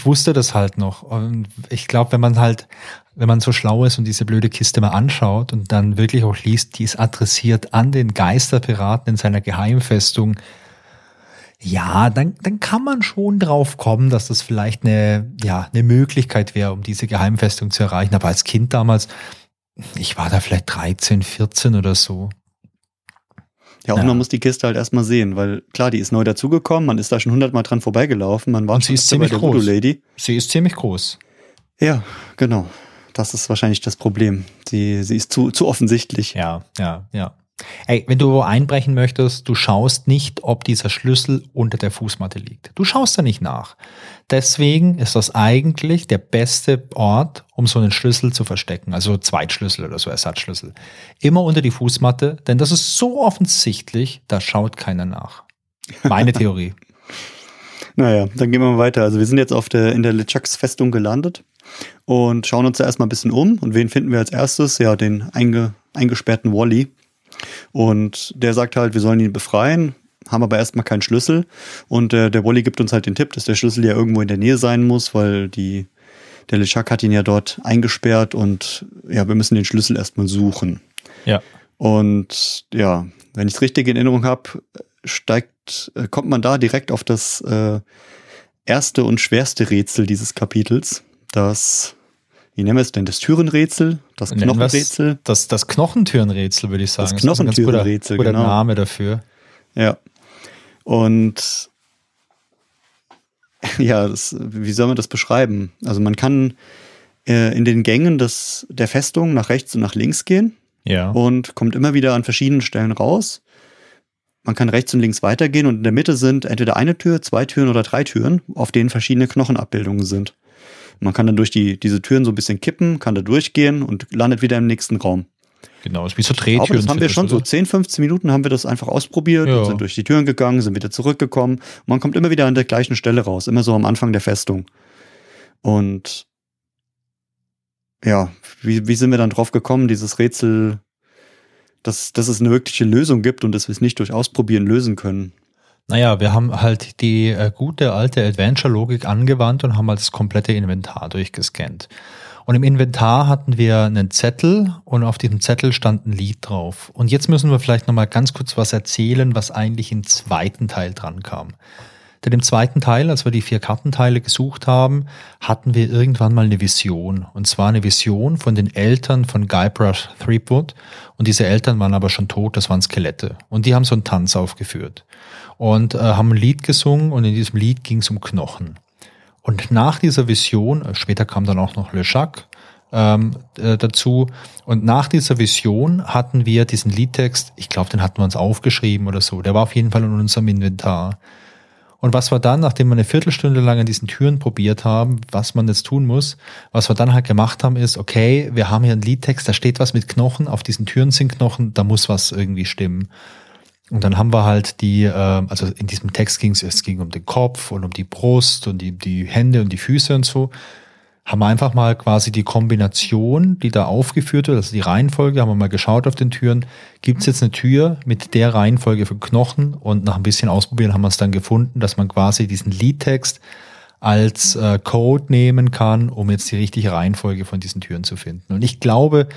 wusste das halt noch. Und ich glaube, wenn man so schlau ist und diese blöde Kiste mal anschaut und dann wirklich auch liest, die ist adressiert an den Geisterpiraten in seiner Geheimfestung. Ja, dann kann man schon drauf kommen, dass das vielleicht eine Möglichkeit wäre, um diese Geheimfestung zu erreichen. Aber als Kind damals, ich war da vielleicht 13, 14 oder so. Ja, und man muss die Kiste halt erstmal sehen, weil klar, die ist neu dazugekommen, man ist da schon 100-mal dran vorbeigelaufen, man war und sie schon ist ziemlich groß. Voodoo Lady. Sie ist ziemlich groß. Ja, genau. Das ist wahrscheinlich das Problem. Sie ist zu offensichtlich. Ja. Ey, wenn du einbrechen möchtest, du schaust nicht, ob dieser Schlüssel unter der Fußmatte liegt. Du schaust da nicht nach. Deswegen ist das eigentlich der beste Ort, um so einen Schlüssel zu verstecken. Also Zweitschlüssel oder so Ersatzschlüssel. Immer unter die Fußmatte, denn das ist so offensichtlich, da schaut keiner nach. Meine Theorie. Naja, dann gehen wir mal weiter. Also wir sind jetzt in der LeChucks Festung gelandet und schauen uns da erstmal ein bisschen um. Und wen finden wir als erstes? Ja, den eingesperrten Wally. Und der sagt halt, wir sollen ihn befreien, haben aber erstmal keinen Schlüssel. Und der Wally gibt uns halt den Tipp, dass der Schlüssel ja irgendwo in der Nähe sein muss, weil der LeChuck hat ihn ja dort eingesperrt und ja, wir müssen den Schlüssel erstmal suchen. Ja. Und ja, wenn ich es richtig in Erinnerung habe, kommt man da direkt auf das erste und schwerste Rätsel dieses Kapitels, das... Wie nennen wir es denn? Das Türenrätsel? Das Knochenrätsel? Das Knochentürenrätsel, würde ich sagen. Das Knochentürenrätsel, genau. Oder der Name dafür. Ja. Und ja, wie soll man das beschreiben? Also man kann in den Gängen der Festung nach rechts und nach links gehen. Ja. Und kommt immer wieder an verschiedenen Stellen raus. Man kann rechts und links weitergehen und in der Mitte sind entweder eine Tür, zwei Türen oder drei Türen, auf denen verschiedene Knochenabbildungen sind. Man kann dann durch diese Türen so ein bisschen kippen, kann da durchgehen und landet wieder im nächsten Raum. Genau, ist wie so Drehtüren. Aber das haben wir schon so 10, 15 Minuten haben wir das einfach ausprobiert, ja. Und sind durch die Türen gegangen, sind wieder zurückgekommen. Und man kommt immer wieder an der gleichen Stelle raus, immer so am Anfang der Festung. Und ja, wie sind wir dann drauf gekommen, dieses Rätsel, dass es eine wirkliche Lösung gibt und dass wir es nicht durch Ausprobieren lösen können? Naja, wir haben halt die gute alte Adventure-Logik angewandt und haben halt das komplette Inventar durchgescannt. Und im Inventar hatten wir einen Zettel und auf diesem Zettel stand ein Lied drauf. Und jetzt müssen wir vielleicht nochmal ganz kurz was erzählen, was eigentlich im zweiten Teil dran kam. Denn im zweiten Teil, als wir die 4 Kartenteile gesucht haben, hatten wir irgendwann mal eine Vision. Und zwar eine Vision von den Eltern von Guybrush Threepwood. Und diese Eltern waren aber schon tot, das waren Skelette. Und die haben so einen Tanz aufgeführt. Und haben ein Lied gesungen und in diesem Lied ging es um Knochen. Und nach dieser Vision, später kam dann auch noch LeChuck dazu. Und nach dieser Vision hatten wir diesen Liedtext, ich glaube, den hatten wir uns aufgeschrieben oder so. Der war auf jeden Fall in unserem Inventar. Und was wir dann, nachdem wir eine Viertelstunde lang an diesen Türen probiert haben, was man jetzt tun muss, was wir dann halt gemacht haben, ist, okay, wir haben hier einen Liedtext, da steht was mit Knochen, auf diesen Türen sind Knochen, da muss was irgendwie stimmen. Und dann haben wir halt die, also in diesem Text ging es ging um den Kopf und um die Brust und die Hände und die Füße und so, haben wir einfach mal quasi die Kombination, die da aufgeführt wird, also die Reihenfolge, haben wir mal geschaut auf den Türen, gibt's jetzt eine Tür mit der Reihenfolge von Knochen, und nach ein bisschen Ausprobieren haben wir es dann gefunden, dass man quasi diesen Liedtext als Code nehmen kann, um jetzt die richtige Reihenfolge von diesen Türen zu finden. Und ich glaube,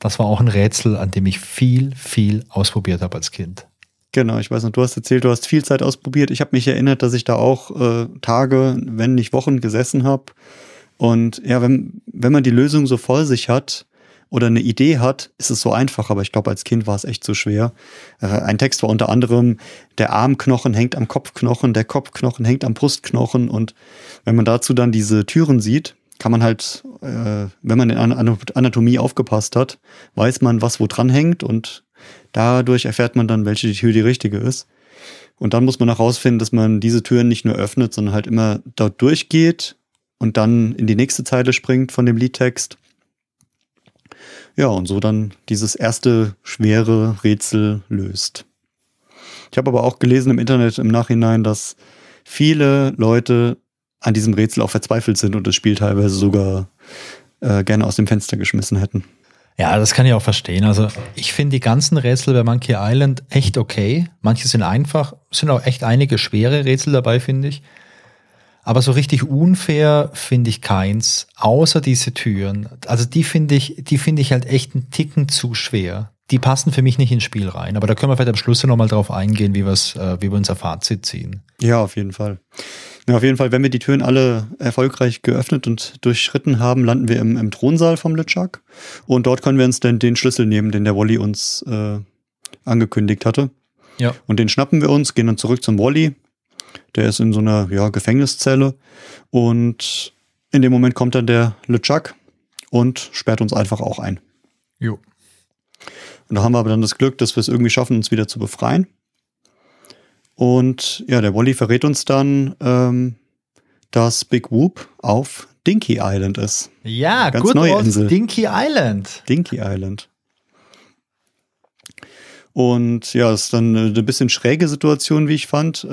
das war auch ein Rätsel, an dem ich viel ausprobiert habe als Kind. Genau, ich weiß noch, du hast erzählt, du hast viel Zeit ausprobiert. Ich habe mich erinnert, dass ich da auch Tage, wenn nicht Wochen gesessen habe. Und ja, wenn man die Lösung so vor sich hat oder eine Idee hat, ist es so einfach. Aber ich glaube, als Kind war es echt so schwer. Ein Text war unter anderem, der Armknochen hängt am Kopfknochen, der Kopfknochen hängt am Brustknochen. Und wenn man dazu dann diese Türen sieht, kann man halt, wenn man in Anatomie aufgepasst hat, weiß man, was wo dran hängt, und dadurch erfährt man dann, welche Tür die richtige ist. Und dann muss man auch rausfinden, dass man diese Türen nicht nur öffnet, sondern halt immer dort durchgeht und dann in die nächste Zeile springt von dem Liedtext. Ja, und so dann dieses erste schwere Rätsel löst. Ich habe aber auch gelesen im Internet im Nachhinein, dass viele Leute an diesem Rätsel auch verzweifelt sind und das Spiel teilweise sogar gerne aus dem Fenster geschmissen hätten. Ja, das kann ich auch verstehen. Also ich finde die ganzen Rätsel bei Monkey Island echt okay. Manche sind einfach, sind auch echt einige schwere Rätsel dabei, finde ich. Aber so richtig unfair finde ich keins, außer diese Türen. Also die finde ich halt echt einen Ticken zu schwer. Die passen für mich nicht ins Spiel rein. Aber da können wir vielleicht am Schluss nochmal drauf eingehen, wie wir unser Fazit ziehen. Ja, auf jeden Fall. Ja, auf jeden Fall, wenn wir die Türen alle erfolgreich geöffnet und durchschritten haben, landen wir im Thronsaal vom LeChuck. Und dort können wir uns dann den Schlüssel nehmen, den der Wally uns angekündigt hatte. Ja. Und den schnappen wir uns, gehen dann zurück zum Wally. Der ist in so einer Gefängniszelle. Und in dem Moment kommt dann der LeChuck und sperrt uns einfach auch ein. Jo. Und da haben wir aber dann das Glück, dass wir es irgendwie schaffen, uns wieder zu befreien. Und ja, der Wally verrät uns dann, dass Big Whoop auf Dinky Island ist. Ja, ganz neue Insel. Dinky Island. Dinky Island. Und ja, ist dann eine bisschen schräge Situation, wie ich fand.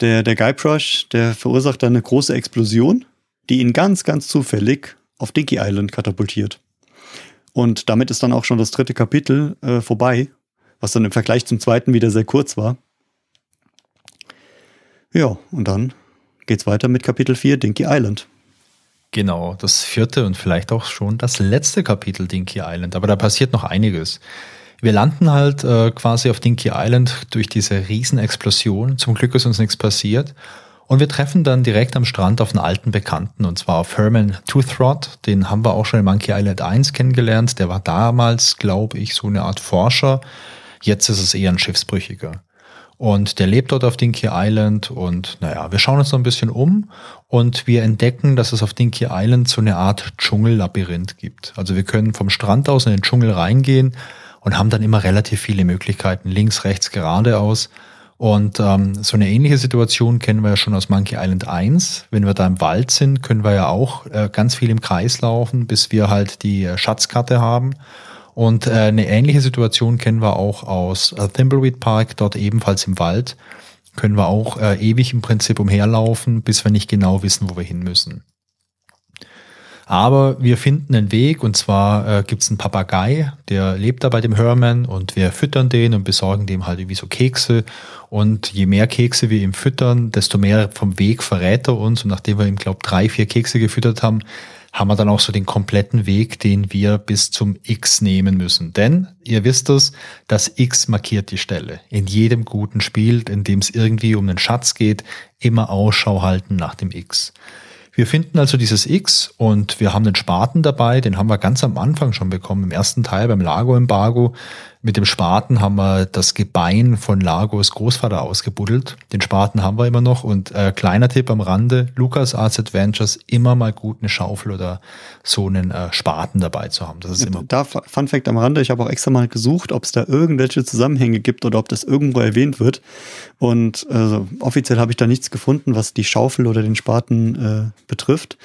Der Guybrush, der verursacht dann eine große Explosion, die ihn ganz zufällig auf Dinky Island katapultiert. Und damit ist dann auch schon das 3. Kapitel vorbei, was dann im Vergleich zum 2. wieder sehr kurz war. Ja, und dann geht's weiter mit Kapitel 4, Dinky Island. Genau, das 4. und vielleicht auch schon das letzte Kapitel Dinky Island. Aber da passiert noch einiges. Wir landen halt quasi auf Dinky Island durch diese Riesenexplosion. Zum Glück ist uns nichts passiert. Und wir treffen dann direkt am Strand auf einen alten Bekannten, und zwar auf Herman Toothrot. Den haben wir auch schon in Monkey Island 1 kennengelernt. Der war damals, glaube ich, so eine Art Forscher. Jetzt ist es eher ein Schiffsbrüchiger. Und der lebt dort auf Dinky Island, und wir schauen uns noch ein bisschen um und wir entdecken, dass es auf Dinky Island so eine Art Dschungellabyrinth gibt. Also wir können vom Strand aus in den Dschungel reingehen und haben dann immer relativ viele Möglichkeiten, links, rechts, geradeaus. Und so eine ähnliche Situation kennen wir ja schon aus Monkey Island 1. Wenn wir da im Wald sind, können wir ja auch ganz viel im Kreis laufen, bis wir halt die Schatzkarte haben. Und eine ähnliche Situation kennen wir auch aus Thimbleweed Park, dort ebenfalls im Wald. Können wir auch ewig im Prinzip umherlaufen, bis wir nicht genau wissen, wo wir hin müssen. Aber wir finden einen Weg, und zwar gibt's einen Papagei, der lebt da bei dem Herman, und wir füttern den und besorgen dem halt irgendwie so Kekse. Und je mehr Kekse wir ihm füttern, desto mehr vom Weg verrät er uns. Und nachdem wir ihm, glaube ich, 3-4 Kekse gefüttert haben, haben wir dann auch so den kompletten Weg, den wir bis zum X nehmen müssen. Denn, ihr wisst es, das X markiert die Stelle. In jedem guten Spiel, in dem es irgendwie um einen Schatz geht, immer Ausschau halten nach dem X. Wir finden also dieses X und wir haben den Spaten dabei, den haben wir ganz am Anfang schon bekommen, im ersten Teil beim Largo-Embargo. Mit dem Spaten haben wir das Gebein von Largos Großvater ausgebuddelt. Den Spaten haben wir immer noch. Und kleiner Tipp am Rande, LucasArts Adventures, immer mal gut eine Schaufel oder so einen Spaten dabei zu haben. Das ist immer da, Fun Fact am Rande, ich habe auch extra mal gesucht, ob es da irgendwelche Zusammenhänge gibt oder ob das irgendwo erwähnt wird. Und offiziell habe ich da nichts gefunden, was die Schaufel oder den Spaten betrifft.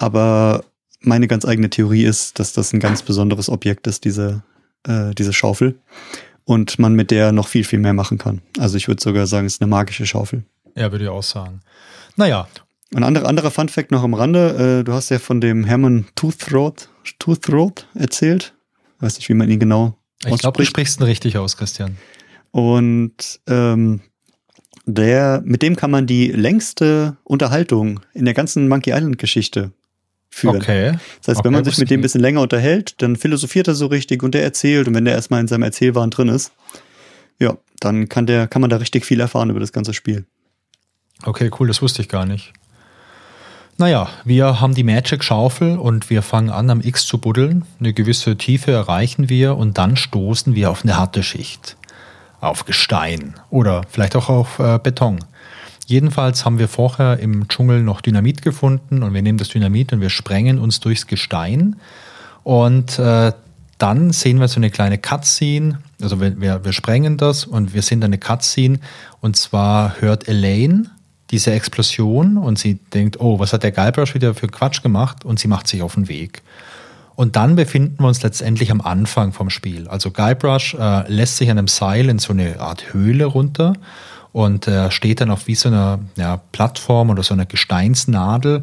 Aber meine ganz eigene Theorie ist, dass das ein ganz besonderes Objekt ist, diese Schaufel. Und man mit der noch viel, viel mehr machen kann. Also ich würde sogar sagen, es ist eine magische Schaufel. Ja, würde ich auch sagen. Naja. Ein anderer Funfact noch am Rande. Du hast ja von dem Hermann Toothroat erzählt. Ich weiß nicht, wie man ihn genau ausspricht. Ich glaube, du sprichst ihn richtig aus, Christian. Und mit dem kann man die längste Unterhaltung in der ganzen Monkey Island-Geschichte führen. Okay. Das heißt, wenn man sich mit dem ein bisschen länger unterhält, dann philosophiert er so richtig und er erzählt. Und wenn der erstmal in seinem Erzählwahn drin ist, ja, dann kann man da richtig viel erfahren über das ganze Spiel. Okay, cool, das wusste ich gar nicht. Naja, wir haben die Magic-Schaufel und wir fangen an, am X zu buddeln. Eine gewisse Tiefe erreichen wir und dann stoßen wir auf eine harte Schicht. Auf Gestein oder vielleicht auch auf Beton. Jedenfalls haben wir vorher im Dschungel noch Dynamit gefunden und wir nehmen das Dynamit und wir sprengen uns durchs Gestein. Und dann sehen wir so eine kleine Cutscene, also wir sprengen das und wir sehen da eine Cutscene und zwar hört Elaine diese Explosion und sie denkt, oh, was hat der Guybrush wieder für Quatsch gemacht, und sie macht sich auf den Weg. Und dann befinden wir uns letztendlich am Anfang vom Spiel. Also Guybrush lässt sich an einem Seil in so eine Art Höhle runter und steht dann auf wie so einer Plattform oder so einer Gesteinsnadel.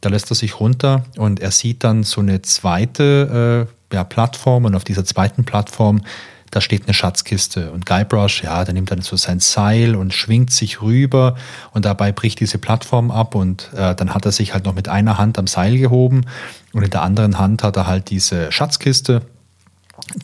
Da lässt er sich runter und er sieht dann so eine zweite Plattform und auf dieser zweiten Plattform, da steht eine Schatzkiste. Und Guybrush, der nimmt dann so sein Seil und schwingt sich rüber und dabei bricht diese Plattform ab und dann hat er sich halt noch mit einer Hand am Seil gehoben und in der anderen Hand hat er halt diese Schatzkiste.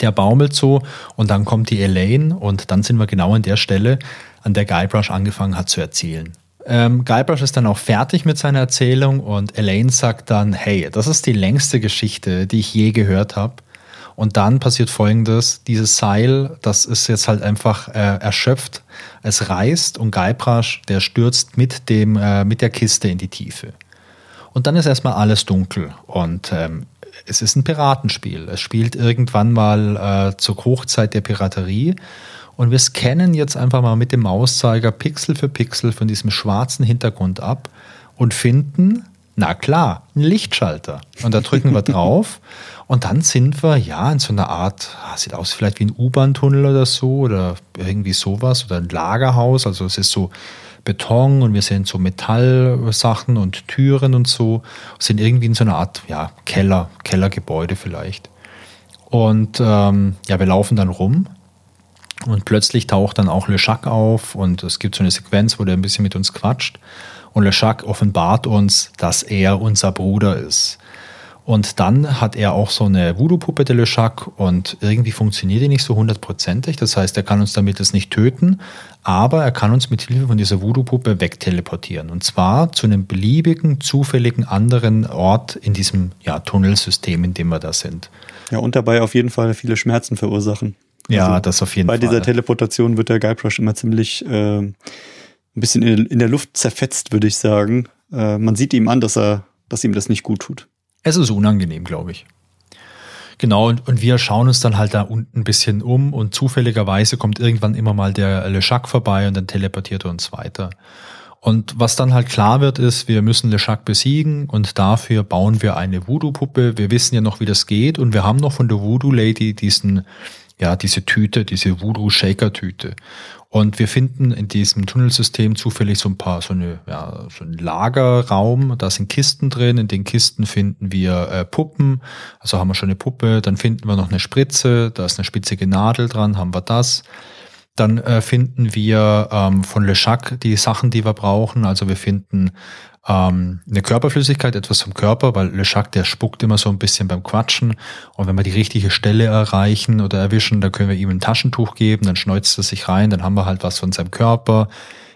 Der baumelt so und dann kommt die Elaine und dann sind wir genau an der Stelle, an der Guybrush angefangen hat zu erzählen. Guybrush ist dann auch fertig mit seiner Erzählung und Elaine sagt dann, hey, das ist die längste Geschichte, die ich je gehört habe. Und dann passiert Folgendes, dieses Seil, das ist jetzt halt einfach erschöpft, es reißt und Guybrush, der stürzt mit der Kiste in die Tiefe. Und dann ist erstmal alles dunkel und es ist ein Piratenspiel. Es spielt irgendwann mal zur Hochzeit der Piraterie. Und wir scannen jetzt einfach mal mit dem Mauszeiger Pixel für Pixel von diesem schwarzen Hintergrund ab und finden, na klar, einen Lichtschalter. Und da drücken wir drauf und dann sind wir in so einer Art, sieht aus vielleicht wie ein U-Bahn-Tunnel oder so oder irgendwie sowas oder ein Lagerhaus. Also es ist so Beton und wir sehen so Metallsachen und Türen und so. Wir sind irgendwie in so einer Art Kellergebäude vielleicht. Und wir laufen dann rum. Und plötzlich taucht dann auch LeChuck auf und es gibt so eine Sequenz, wo der ein bisschen mit uns quatscht. Und LeChuck offenbart uns, dass er unser Bruder ist. Und dann hat er auch so eine Voodoo-Puppe, der LeChuck, und irgendwie funktioniert die nicht so hundertprozentig. Das heißt, er kann uns damit jetzt nicht töten, aber er kann uns mit Hilfe von dieser Voodoo-Puppe wegteleportieren. Und zwar zu einem beliebigen, zufälligen anderen Ort in diesem Tunnelsystem, in dem wir da sind. Ja, und dabei auf jeden Fall viele Schmerzen verursachen. Ja, also das auf jeden Fall. Bei dieser Teleportation wird der Guybrush immer ziemlich ein bisschen in der Luft zerfetzt, würde ich sagen. Man sieht ihm an, dass ihm das nicht gut tut. Es ist unangenehm, glaube ich. Genau, und wir schauen uns dann halt da unten ein bisschen um und zufälligerweise kommt irgendwann immer mal der LeChuck vorbei und dann teleportiert er uns weiter. Und was dann halt klar wird, ist, wir müssen LeChuck besiegen und dafür bauen wir eine Voodoo-Puppe. Wir wissen ja noch, wie das geht und wir haben noch von der Voodoo Lady diese Tüte, diese Voodoo-Shaker-Tüte. Und wir finden in diesem Tunnelsystem zufällig so ein Lagerraum. Da sind Kisten drin. In den Kisten finden wir Puppen. Also haben wir schon eine Puppe. Dann finden wir noch eine Spritze. Da ist eine spitzige Nadel dran. Haben wir das. Dann finden wir von LeChuck die Sachen, die wir brauchen. Also wir finden eine Körperflüssigkeit, etwas vom Körper, weil LeChuck, der spuckt immer so ein bisschen beim Quatschen. Und wenn wir die richtige Stelle erreichen oder erwischen, dann können wir ihm ein Taschentuch geben, dann schneuzt er sich rein, dann haben wir halt was von seinem Körper.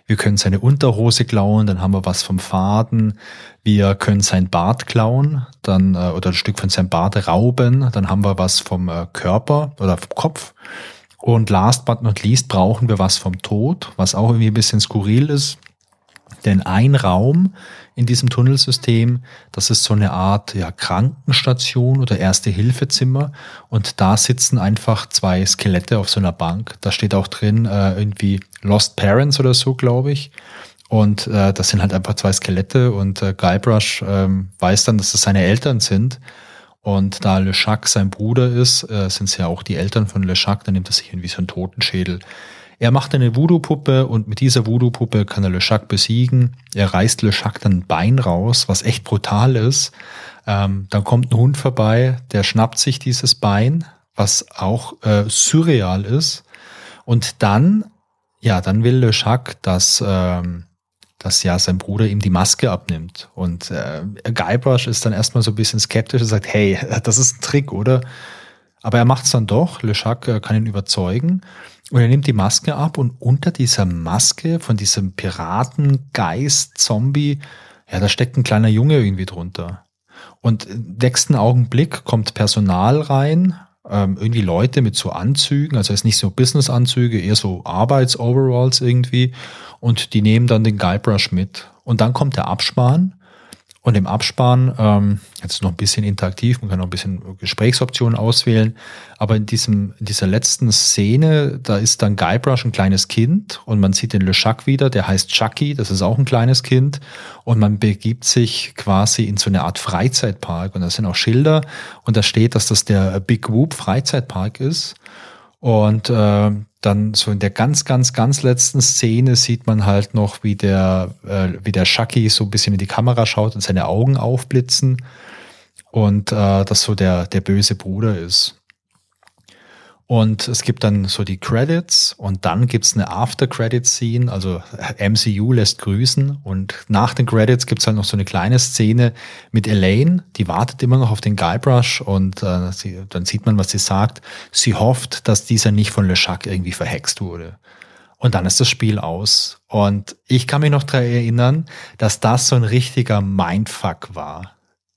Wir können seine Unterhose klauen, dann haben wir was vom Faden. Wir können sein Bart klauen, dann oder ein Stück von seinem Bart rauben, dann haben wir was vom Körper oder vom Kopf. Und last but not least brauchen wir was vom Tod, was auch irgendwie ein bisschen skurril ist. Denn ein Raum in diesem Tunnelsystem, das ist so eine Art Krankenstation oder Erste-Hilfe-Zimmer. Und da sitzen einfach zwei Skelette auf so einer Bank. Da steht auch drin irgendwie Lost Parents oder so, glaube ich. Und das sind halt einfach zwei Skelette. Und Guybrush weiß dann, dass das seine Eltern sind. Und da LeChuck sein Bruder ist, sind es ja auch die Eltern von LeChuck. Dann nimmt er sich irgendwie so einen Totenschädel. Er macht eine Voodoo-Puppe und mit dieser Voodoo-Puppe kann er LeChuck besiegen. Er reißt LeChuck dann ein Bein raus, was echt brutal ist. Dann kommt ein Hund vorbei, der schnappt sich dieses Bein, was auch surreal ist. Und dann will LeChuck, dass sein Bruder ihm die Maske abnimmt. Und Guybrush ist dann erstmal so ein bisschen skeptisch und sagt, hey, das ist ein Trick, oder? Aber er macht es dann doch. LeChuck kann ihn überzeugen. Und er nimmt die Maske ab und unter dieser Maske von diesem Piratengeist-Zombie, da steckt ein kleiner Junge irgendwie drunter. Und im nächsten Augenblick kommt Personal rein, irgendwie Leute mit so Anzügen, also jetzt nicht so Business-Anzüge, eher so Arbeits-Overalls irgendwie, und die nehmen dann den Guybrush mit. Und dann kommt der Abspann. Und im Abspann, jetzt noch ein bisschen interaktiv, man kann noch ein bisschen Gesprächsoptionen auswählen, aber in dieser letzten Szene, da ist dann Guybrush ein kleines Kind und man sieht den LeChuck wieder, der heißt Chucky, das ist auch ein kleines Kind, und man begibt sich quasi in so eine Art Freizeitpark, und da sind auch Schilder und da steht, dass das der Big Whoop Freizeitpark ist. Und dann so in der ganz, ganz, ganz letzten Szene sieht man halt noch, wie der Chucky so ein bisschen in die Kamera schaut und seine Augen aufblitzen und dass so der böse Bruder ist. Und es gibt dann so die Credits und dann gibt's eine After-Credit-Scene, also MCU lässt grüßen, und nach den Credits gibt's halt noch so eine kleine Szene mit Elaine, die wartet immer noch auf den Guybrush, und dann sieht man, was sie sagt. Sie hofft, dass dieser nicht von LeChuck irgendwie verhext wurde. Und dann ist das Spiel aus. Und ich kann mich noch daran erinnern, dass das so ein richtiger Mindfuck war.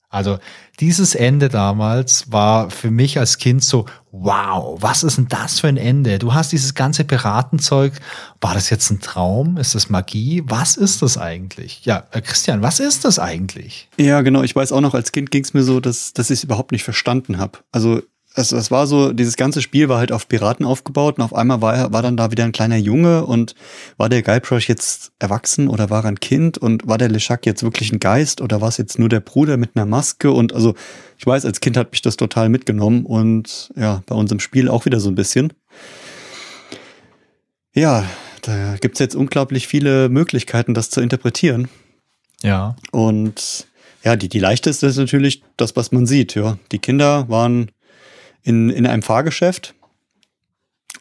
Also dieses Ende damals war für mich als Kind so, wow, was ist denn das für ein Ende? Du hast dieses ganze Piratenzeug, war das jetzt ein Traum? Ist das Magie? Was ist das eigentlich? Ja, Christian, was ist das eigentlich? Ja, genau, ich weiß auch noch, als Kind ging es mir so, dass ich es überhaupt nicht verstanden habe. Also es war so, dieses ganze Spiel war halt auf Piraten aufgebaut, und auf einmal war dann da wieder ein kleiner Junge, und war der Guybrush jetzt erwachsen oder war er ein Kind, und war der LeChuck jetzt wirklich ein Geist oder war es jetzt nur der Bruder mit einer Maske? Und also ich weiß, als Kind hat mich das total mitgenommen, und ja, bei unserem Spiel auch wieder so ein bisschen. Ja, da gibt's jetzt unglaublich viele Möglichkeiten, das zu interpretieren. Ja. Und ja, die leichteste ist natürlich das, was man sieht, ja. Die Kinder waren in einem Fahrgeschäft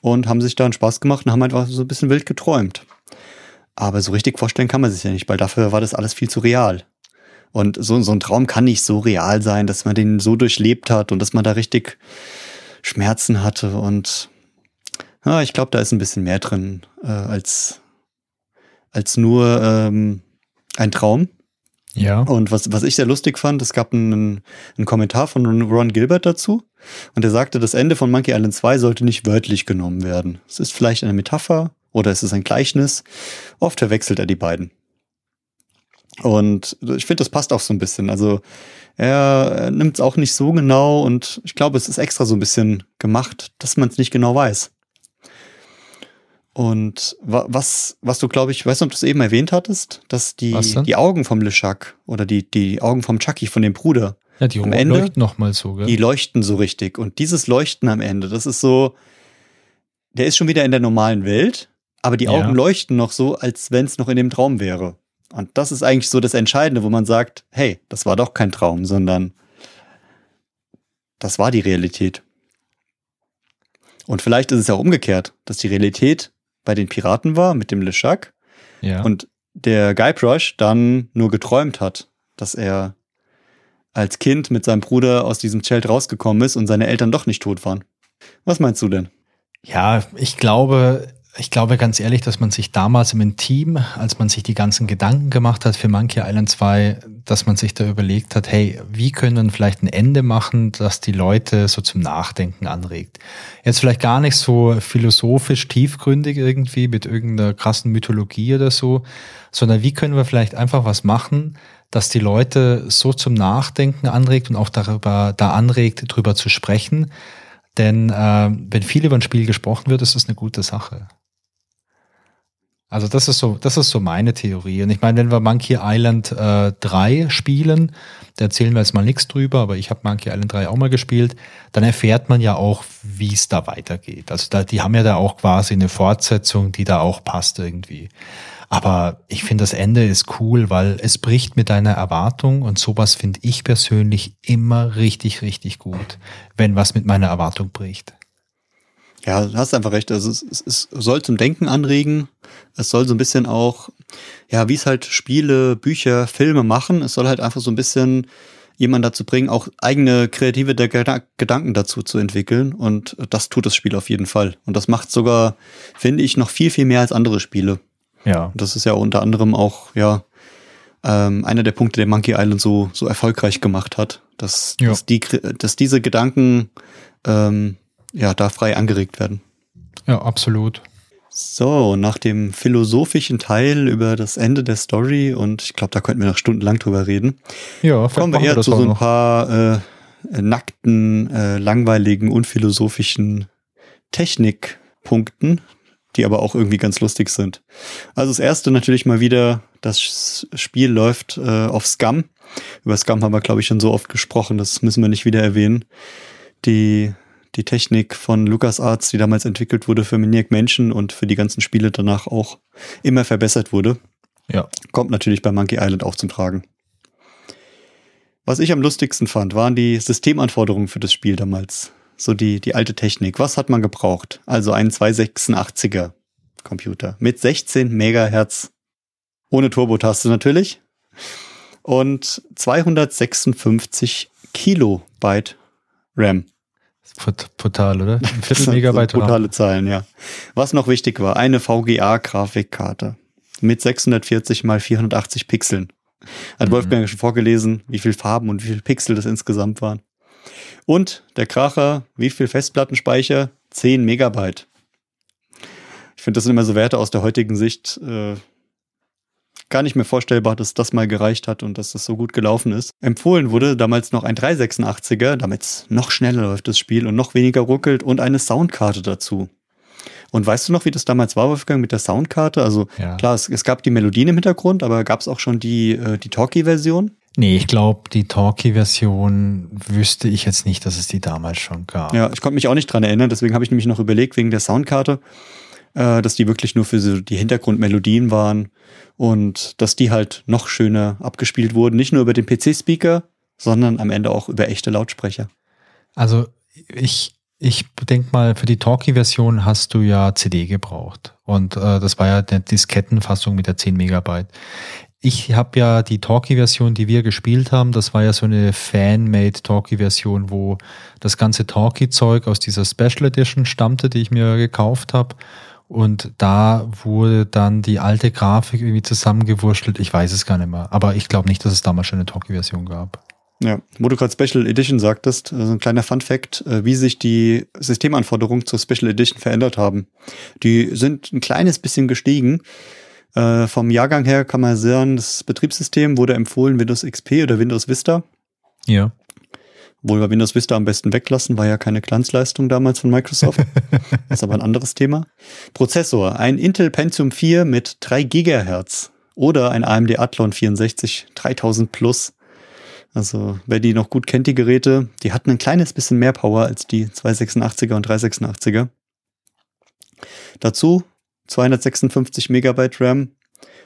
und haben sich da einen Spaß gemacht und haben einfach so ein bisschen wild geträumt. Aber so richtig vorstellen kann man sich ja nicht, weil dafür war das alles viel zu real. Und so ein Traum kann nicht so real sein, dass man den so durchlebt hat und dass man da richtig Schmerzen hatte. Und ja, ich glaube, da ist ein bisschen mehr drin als nur ein Traum. Ja. Und was ich sehr lustig fand, es gab einen Kommentar von Ron Gilbert dazu, und er sagte, das Ende von Monkey Island 2 sollte nicht wörtlich genommen werden. Es ist vielleicht eine Metapher oder es ist ein Gleichnis. Oft verwechselt er die beiden. Und ich finde, das passt auch so ein bisschen. Also er nimmt es auch nicht so genau, und ich glaube, es ist extra so ein bisschen gemacht, dass man es nicht genau weiß. Und was du, glaube ich, weißt du, ob du es eben erwähnt hattest, dass die Augen vom LeChuck oder die Augen vom Chucky, von dem Bruder, ja, die am Ende leuchten noch mal so, gell? Die leuchten so richtig. Und dieses Leuchten am Ende, das ist so, der ist schon wieder in der normalen Welt, aber die Augen leuchten noch so, als wenn es noch in dem Traum wäre. Und das ist eigentlich so das Entscheidende, wo man sagt, hey, das war doch kein Traum, sondern das war die Realität. Und vielleicht ist es ja auch umgekehrt, dass die Realität bei den Piraten war, mit dem LeChuck, und der Guybrush dann nur geträumt hat, dass er als Kind mit seinem Bruder aus diesem Zelt rausgekommen ist und seine Eltern doch nicht tot waren. Was meinst du denn? Ja, ich glaube, Ich glaube ganz ehrlich, dass man sich damals im Team, als man sich die ganzen Gedanken gemacht hat für Monkey Island 2, dass man sich da überlegt hat, hey, wie können wir vielleicht ein Ende machen, das die Leute so zum Nachdenken anregt. Jetzt vielleicht gar nicht so philosophisch tiefgründig irgendwie mit irgendeiner krassen Mythologie oder so, sondern wie können wir vielleicht einfach was machen, dass die Leute so zum Nachdenken anregt und auch darüber zu sprechen. Denn wenn viel über ein Spiel gesprochen wird, ist das eine gute Sache. Also das ist so meine Theorie. Und ich meine, wenn wir Monkey Island 3 spielen, da erzählen wir jetzt mal nichts drüber, aber ich habe Monkey Island 3 auch mal gespielt, dann erfährt man ja auch, wie es da weitergeht. Also die haben ja da auch quasi eine Fortsetzung, die da auch passt irgendwie. Aber ich finde, das Ende ist cool, weil es bricht mit deiner Erwartung und sowas finde ich persönlich immer richtig, richtig gut, wenn was mit meiner Erwartung bricht. Ja, du hast einfach recht. Also es soll zum Denken anregen. Es soll so ein bisschen auch, ja, wie es halt Spiele, Bücher, Filme machen. Es soll halt einfach so ein bisschen jemanden dazu bringen, auch eigene kreative Gedanken dazu zu entwickeln. Und das tut das Spiel auf jeden Fall. Und das macht sogar, finde ich, noch viel, viel mehr als andere Spiele. Ja. Das ist ja unter anderem auch einer der Punkte, der Monkey Island so erfolgreich gemacht hat, dass diese Gedanken da frei angeregt werden. Ja, absolut. So, nach dem philosophischen Teil über das Ende der Story, und ich glaube, da könnten wir noch stundenlang drüber reden, ja, kommen wir eher zu so ein paar nackten, langweiligen, unphilosophischen Technikpunkten, die aber auch irgendwie ganz lustig sind. Also das erste natürlich mal wieder, das Spiel läuft auf SCUMM. Über SCUMM haben wir, glaube ich, schon so oft gesprochen, das müssen wir nicht wieder erwähnen. Die Technik von LucasArts, die damals entwickelt wurde für Maniac Mansion und für die ganzen Spiele danach auch immer verbessert wurde, kommt natürlich bei Monkey Island auch zum Tragen. Was ich am lustigsten fand, waren die Systemanforderungen für das Spiel damals. So die alte Technik. Was hat man gebraucht? Also einen 286er Computer mit 16 Megahertz. Ohne Turbotaste natürlich. Und 256 Kilobyte RAM. Brutal, oder? Ein Viertel Megabyte. So brutale Zahlen, ja. Was noch wichtig war, eine VGA-Grafikkarte mit 640 mal 480 Pixeln. Hat Wolfgang schon vorgelesen, wie viel Farben und wie viel Pixel das insgesamt waren. Und der Kracher, wie viel Festplattenspeicher? 10 Megabyte. Ich finde, das sind immer so Werte aus der heutigen Sicht. Gar nicht mehr vorstellbar, dass das mal gereicht hat und dass das so gut gelaufen ist. Empfohlen wurde damals noch ein 386er, damit es noch schneller läuft das Spiel und noch weniger ruckelt, und eine Soundkarte dazu. Und weißt du noch, wie das damals war, Wolfgang, mit der Soundkarte? Also klar, es gab die Melodien im Hintergrund, aber gab es auch schon die Talkie-Version? Nee, ich glaube, die Talkie-Version wüsste ich jetzt nicht, dass es die damals schon gab. Ja, ich konnte mich auch nicht dran erinnern, deswegen habe ich nämlich noch überlegt, wegen der Soundkarte, dass die wirklich nur für so die Hintergrundmelodien waren und dass die halt noch schöner abgespielt wurden, nicht nur über den PC-Speaker, sondern am Ende auch über echte Lautsprecher. Also ich denke mal, für die Talkie-Version hast du ja CD gebraucht und das war ja eine Diskettenfassung mit der 10 Megabyte. Ich habe ja die Talkie-Version, die wir gespielt haben, das war ja so eine Fan-Made-Talkie-Version, wo das ganze Talkie-Zeug aus dieser Special Edition stammte, die ich mir gekauft habe. Und da wurde dann die alte Grafik irgendwie zusammengewurschtelt. Ich weiß es gar nicht mehr. Aber ich glaube nicht, dass es damals schon eine Talkie-Version gab. Ja, wo du gerade Special Edition sagtest, so also ein kleiner Fun-Fact, wie sich die Systemanforderungen zur Special Edition verändert haben. Die sind ein kleines bisschen gestiegen. Vom Jahrgang her kann man sagen, das Betriebssystem wurde empfohlen, Windows XP oder Windows Vista. Ja. Obwohl wir Windows Vista am besten weglassen, war ja keine Glanzleistung damals von Microsoft. Das ist aber ein anderes Thema. Prozessor, ein Intel Pentium 4 mit 3 Gigahertz oder ein AMD Athlon 64 3000 Plus. Also wer die noch gut kennt, die Geräte, die hatten ein kleines bisschen mehr Power als die 286er und 386er. Dazu 256 Megabyte RAM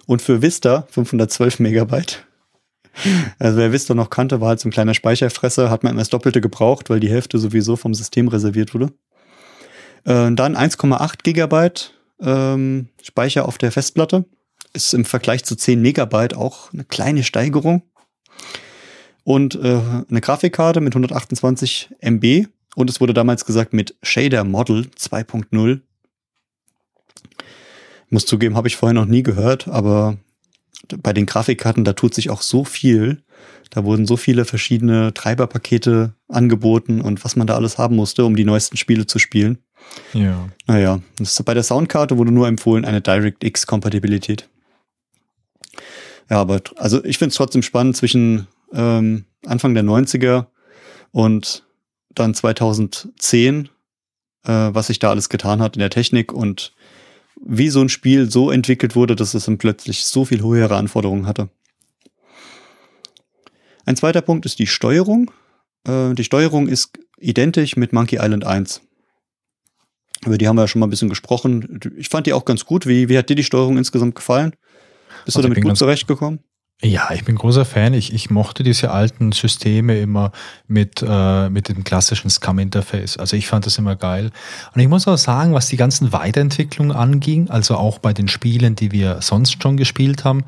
und für Vista 512 Megabyte. Also wer Vista noch kannte, war halt so ein kleiner Speicherfresser, hat man immer das Doppelte gebraucht, weil die Hälfte sowieso vom System reserviert wurde. Dann 1,8 Gigabyte Speicher auf der Festplatte. Ist im Vergleich zu 10 Megabyte auch eine kleine Steigerung. Und eine Grafikkarte mit 128 MB und es wurde damals gesagt mit Shader Model 2.0. Muss zugeben, habe ich vorher noch nie gehört, aber bei den Grafikkarten, da tut sich auch so viel. Da wurden so viele verschiedene Treiberpakete angeboten und was man da alles haben musste, um die neuesten Spiele zu spielen. Ja. Naja, bei der Soundkarte wurde nur empfohlen, eine DirectX-Kompatibilität. Ja, aber also ich finde es trotzdem spannend, zwischen Anfang der 90er und dann 2010, was sich da alles getan hat in der Technik und wie so ein Spiel so entwickelt wurde, dass es dann plötzlich so viel höhere Anforderungen hatte. Ein zweiter Punkt ist die Steuerung. Die Steuerung ist identisch mit Monkey Island 1. Über die haben wir ja schon mal ein bisschen gesprochen. Ich fand die auch ganz gut. Wie hat dir die Steuerung insgesamt gefallen? Bist du damit gut zurechtgekommen? Ja, ich bin großer Fan. Ich mochte diese alten Systeme immer mit dem klassischen SCUMM-Interface. Also ich fand das immer geil. Und ich muss auch sagen, was die ganzen Weiterentwicklungen anging, also auch bei den Spielen, die wir sonst schon gespielt haben,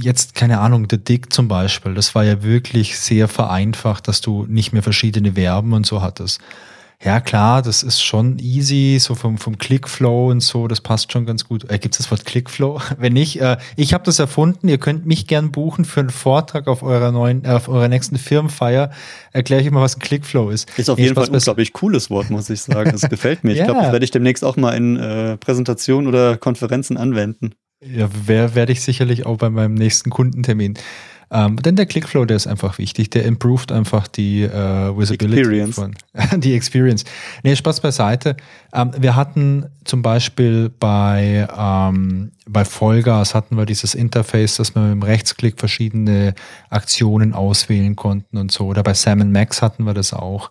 jetzt, keine Ahnung, The Dig zum Beispiel, das war ja wirklich sehr vereinfacht, dass du nicht mehr verschiedene Verben und so hattest. Ja klar, das ist schon easy, so vom Clickflow und so, das passt schon ganz gut. Gibt es das Wort Clickflow? Wenn nicht, ich habe das erfunden, ihr könnt mich gern buchen für einen Vortrag auf eurer nächsten Firmenfeier, erkläre ich immer, was ein Clickflow ist. Ist auf jeden Fall ein unglaublich cooles Wort, muss ich sagen, das gefällt mir. Ich glaube, das werde ich demnächst auch mal in Präsentationen oder Konferenzen anwenden. Ja, werde ich sicherlich auch bei meinem nächsten Kundentermin. Denn der Clickflow, der ist einfach wichtig. Der improved einfach die Visibility. Experience. Die Experience. Nee, Spaß beiseite. Wir hatten zum Beispiel bei Vollgas hatten wir dieses Interface, dass wir mit dem Rechtsklick verschiedene Aktionen auswählen konnten und so. Oder bei Sam & Max hatten wir das auch.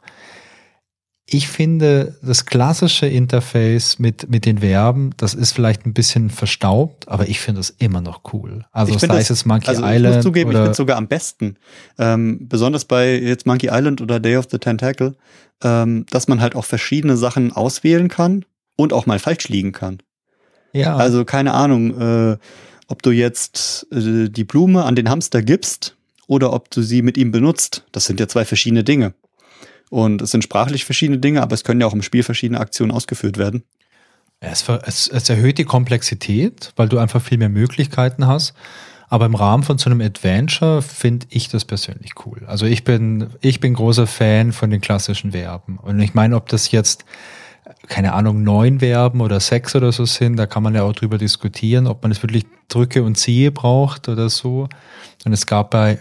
Ich finde, das klassische Interface mit den Verben, das ist vielleicht ein bisschen verstaubt, aber ich finde das immer noch cool. Also sei es Monkey Island. Ich muss zugeben, ich finde es sogar am besten. Besonders bei jetzt Monkey Island oder Day of the Tentacle, dass man halt auch verschiedene Sachen auswählen kann und auch mal falsch liegen kann. Ja. Also keine Ahnung, ob du jetzt die Blume an den Hamster gibst oder ob du sie mit ihm benutzt. Das sind ja zwei verschiedene Dinge. Und es sind sprachlich verschiedene Dinge, aber es können ja auch im Spiel verschiedene Aktionen ausgeführt werden. Es erhöht die Komplexität, weil du einfach viel mehr Möglichkeiten hast. Aber im Rahmen von so einem Adventure finde ich das persönlich cool. Also ich bin großer Fan von den klassischen Verben. Und ich meine, ob das jetzt, keine Ahnung, 9 Verben oder 6 oder so sind, da kann man ja auch drüber diskutieren, ob man es wirklich drücke und ziehe braucht oder so. Und es gab bei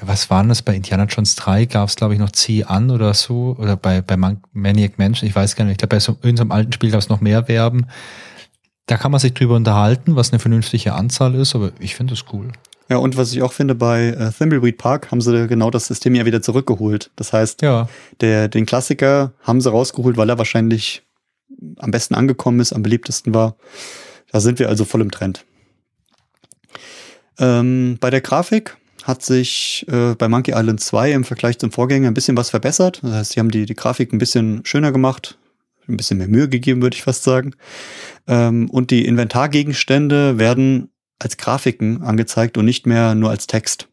Indiana Jones 3 gab es, glaube ich, noch Zieh an oder so. Oder bei Maniac Mansion, ich weiß gar nicht. Ich glaube, bei irgendeinem alten Spiel gab es noch mehr Verben. Da kann man sich drüber unterhalten, was eine vernünftige Anzahl ist, aber ich finde das cool. Ja, und was ich auch finde, bei Thimbleweed Park haben sie genau das System ja wieder zurückgeholt. Das heißt, den Klassiker haben sie rausgeholt, weil er wahrscheinlich am besten angekommen ist, am beliebtesten war. Da sind wir also voll im Trend. Bei der Grafik hat sich bei Monkey Island 2 im Vergleich zum Vorgänger ein bisschen was verbessert. Das heißt, sie haben die Grafik ein bisschen schöner gemacht, ein bisschen mehr Mühe gegeben, würde ich fast sagen. Und die Inventargegenstände werden als Grafiken angezeigt und nicht mehr nur als Text.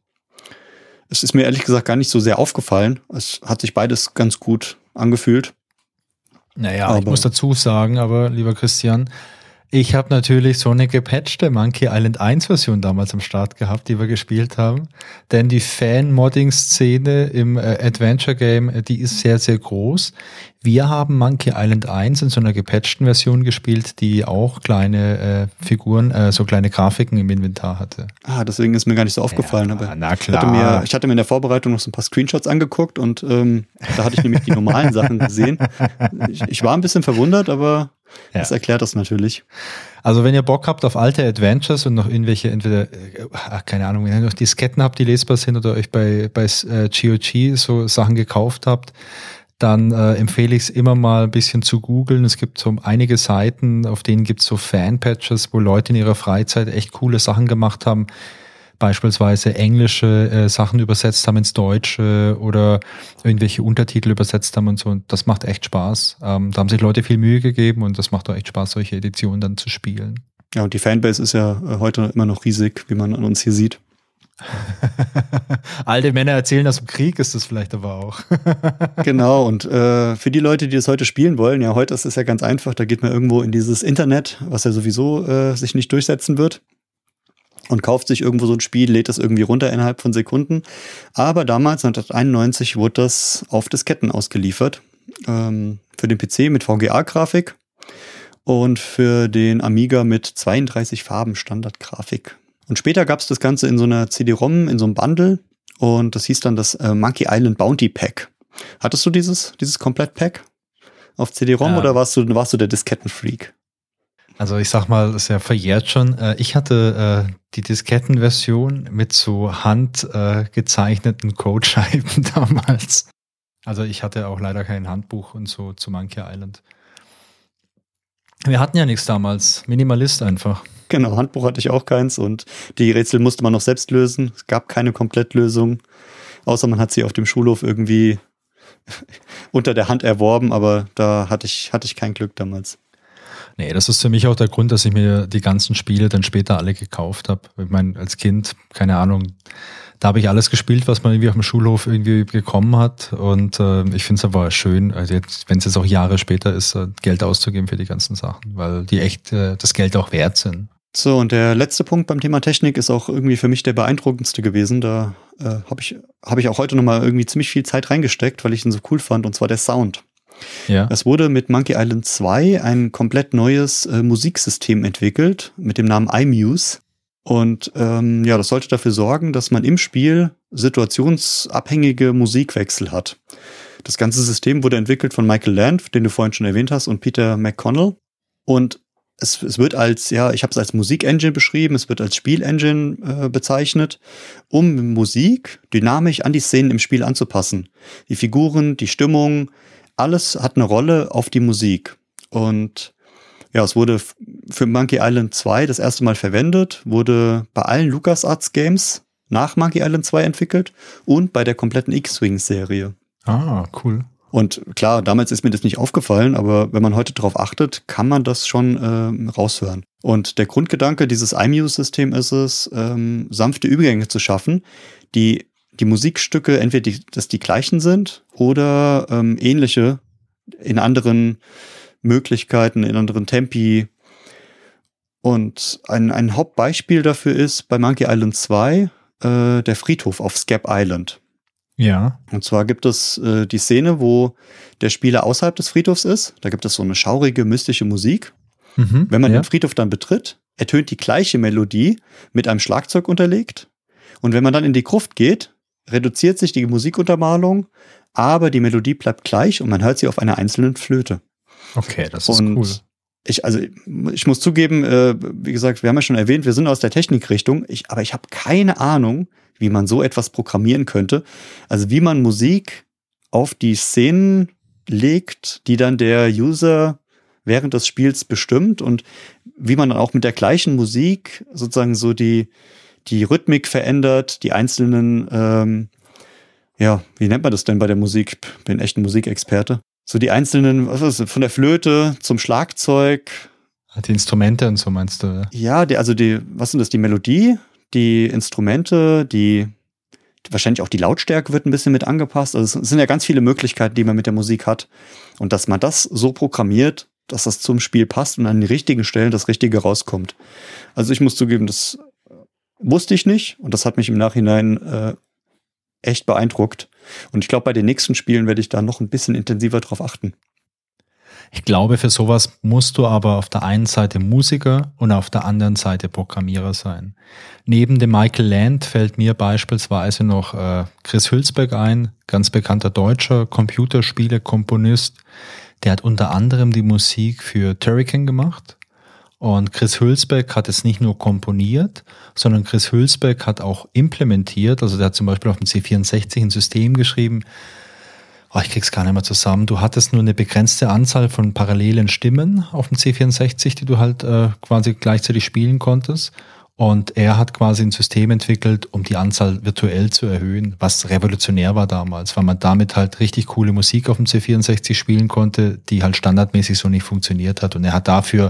Es ist mir ehrlich gesagt gar nicht so sehr aufgefallen. Es hat sich beides ganz gut angefühlt. Naja, aber ich muss dazu sagen, aber lieber Christian, ich habe natürlich so eine gepatchte Monkey Island 1 Version damals am Start gehabt, die wir gespielt haben. Denn die Fan-Modding-Szene im Adventure-Game, die ist sehr, sehr groß. Wir haben Monkey Island 1 in so einer gepatchten Version gespielt, die auch kleine Figuren, so kleine Grafiken im Inventar hatte. Ah, deswegen ist mir gar nicht so aufgefallen. Ja, aber na klar. Ich hatte mir in der Vorbereitung noch so ein paar Screenshots angeguckt und da hatte ich nämlich die normalen Sachen gesehen. Ich war ein bisschen verwundert, aber... Ja. Das erklärt das natürlich. Also wenn ihr Bock habt auf alte Adventures und noch irgendwelche, wenn ihr noch Disketten habt, die lesbar sind oder euch bei GOG so Sachen gekauft habt, dann empfehle ich es immer mal ein bisschen zu googeln. Es gibt so einige Seiten, auf denen gibt es so Fan-Patches, wo Leute in ihrer Freizeit echt coole Sachen gemacht haben. Beispielsweise englische Sachen übersetzt haben ins Deutsche oder irgendwelche Untertitel übersetzt haben und so. Und das macht echt Spaß. Da haben sich Leute viel Mühe gegeben und das macht auch echt Spaß, solche Editionen dann zu spielen. Ja, und die Fanbase ist ja heute immer noch riesig, wie man an uns hier sieht. Alte Männer erzählen das im Krieg, ist das vielleicht aber auch. Genau, und für die Leute, die das heute spielen wollen, ja, heute ist es ja ganz einfach, da geht man irgendwo in dieses Internet, was ja sowieso sich nicht durchsetzen wird, und kauft sich irgendwo so ein Spiel, lädt das irgendwie runter innerhalb von Sekunden. Aber damals, 1991, wurde das auf Disketten ausgeliefert. Für den PC mit VGA-Grafik und für den Amiga mit 32 Farben Standardgrafik. Und später gab es das Ganze in so einer CD-ROM, in so einem Bundle. Und das hieß dann das Monkey Island Bounty Pack. Hattest du dieses Komplett-Pack auf CD-ROM, ja, oder warst du der Disketten-Freak? Also ich sag mal, das ist ja verjährt schon. Ich hatte die Diskettenversion mit so handgezeichneten Codescheiben damals. Also ich hatte auch leider kein Handbuch und so zu Monkey Island. Wir hatten ja nichts damals. Minimalist einfach. Genau, Handbuch hatte ich auch keins und die Rätsel musste man noch selbst lösen. Es gab keine Komplettlösung, außer man hat sie auf dem Schulhof irgendwie unter der Hand erworben, aber da hatte ich kein Glück damals. Nee, das ist für mich auch der Grund, dass ich mir die ganzen Spiele dann später alle gekauft habe. Ich meine, als Kind, keine Ahnung, da habe ich alles gespielt, was man irgendwie auf dem Schulhof irgendwie bekommen hat. Und ich finde es aber schön, also wenn es jetzt auch Jahre später ist, Geld auszugeben für die ganzen Sachen, weil die echt das Geld auch wert sind. So, und der letzte Punkt beim Thema Technik ist auch irgendwie für mich der beeindruckendste gewesen. Da habe ich auch heute nochmal irgendwie ziemlich viel Zeit reingesteckt, weil ich ihn so cool fand, und zwar der Sound. Ja. Es wurde mit Monkey Island 2 ein komplett neues Musiksystem entwickelt mit dem Namen iMuse. Und ja, das sollte dafür sorgen, dass man im Spiel situationsabhängige Musikwechsel hat. Das ganze System wurde entwickelt von Michael Land, den du vorhin schon erwähnt hast, und Peter McConnell. Und es wird als, ja, ich habe es als Musikengine beschrieben, es wird als Spielengine bezeichnet, um Musik dynamisch an die Szenen im Spiel anzupassen. Die Figuren, die Stimmung, alles hat eine Rolle auf die Musik. Und ja, es wurde für Monkey Island 2 das erste Mal verwendet, wurde bei allen LucasArts Games nach Monkey Island 2 entwickelt und bei der kompletten X-Wing-Serie. Ah, cool. Und klar, damals ist mir das nicht aufgefallen, aber wenn man heute drauf achtet, kann man das schon raushören. Und der Grundgedanke dieses iMuse-System ist es, sanfte Übergänge zu schaffen, die Musikstücke entweder dass die gleichen sind oder ähnliche in anderen Möglichkeiten, in anderen Tempi. Und ein Hauptbeispiel dafür ist bei Monkey Island 2 der Friedhof auf Scabb Island. Ja. Und zwar gibt es die Szene, wo der Spieler außerhalb des Friedhofs ist. Da gibt es so eine schaurige, mystische Musik. Mhm, wenn man den Friedhof dann betritt, ertönt die gleiche Melodie mit einem Schlagzeug unterlegt. Und wenn man dann in die Gruft geht, reduziert sich die Musikuntermalung, aber die Melodie bleibt gleich und man hört sie auf einer einzelnen Flöte. Okay, das ist cool. Ich muss zugeben, wie gesagt, wir haben ja schon erwähnt, wir sind aus der Technikrichtung, aber ich habe keine Ahnung, wie man so etwas programmieren könnte. Also wie man Musik auf die Szenen legt, die dann der User während des Spiels bestimmt, und wie man dann auch mit der gleichen Musik sozusagen so die Rhythmik verändert, die einzelnen, ja, wie nennt man das denn bei der Musik? Ich bin echt ein Musikexperte. So die einzelnen, von der Flöte zum Schlagzeug. Die Instrumente und so meinst du? Ja, was sind das? Die Melodie, die Instrumente, wahrscheinlich auch die Lautstärke wird ein bisschen mit angepasst. Also es sind ja ganz viele Möglichkeiten, die man mit der Musik hat. Und dass man das so programmiert, dass das zum Spiel passt und an den richtigen Stellen das Richtige rauskommt. Also ich muss zugeben, das wusste ich nicht und das hat mich im Nachhinein echt beeindruckt. Und ich glaube, bei den nächsten Spielen werde ich da noch ein bisschen intensiver drauf achten. Ich glaube, für sowas musst du aber auf der einen Seite Musiker und auf der anderen Seite Programmierer sein. Neben dem Michael Land fällt mir beispielsweise noch Chris Hülsbeck ein, ganz bekannter deutscher Computerspiele-Komponist. Der hat unter anderem die Musik für Turrican gemacht. Und Chris Hülsbeck hat es nicht nur komponiert, sondern Chris Hülsbeck hat auch implementiert. Also der hat zum Beispiel auf dem C64 ein System geschrieben. Oh, ich krieg's gar nicht mehr zusammen. Du hattest nur eine begrenzte Anzahl von parallelen Stimmen auf dem C64, die du halt quasi gleichzeitig spielen konntest. Und er hat quasi ein System entwickelt, um die Anzahl virtuell zu erhöhen, was revolutionär war damals, weil man damit halt richtig coole Musik auf dem C64 spielen konnte, die halt standardmäßig so nicht funktioniert hat. Und er hat dafür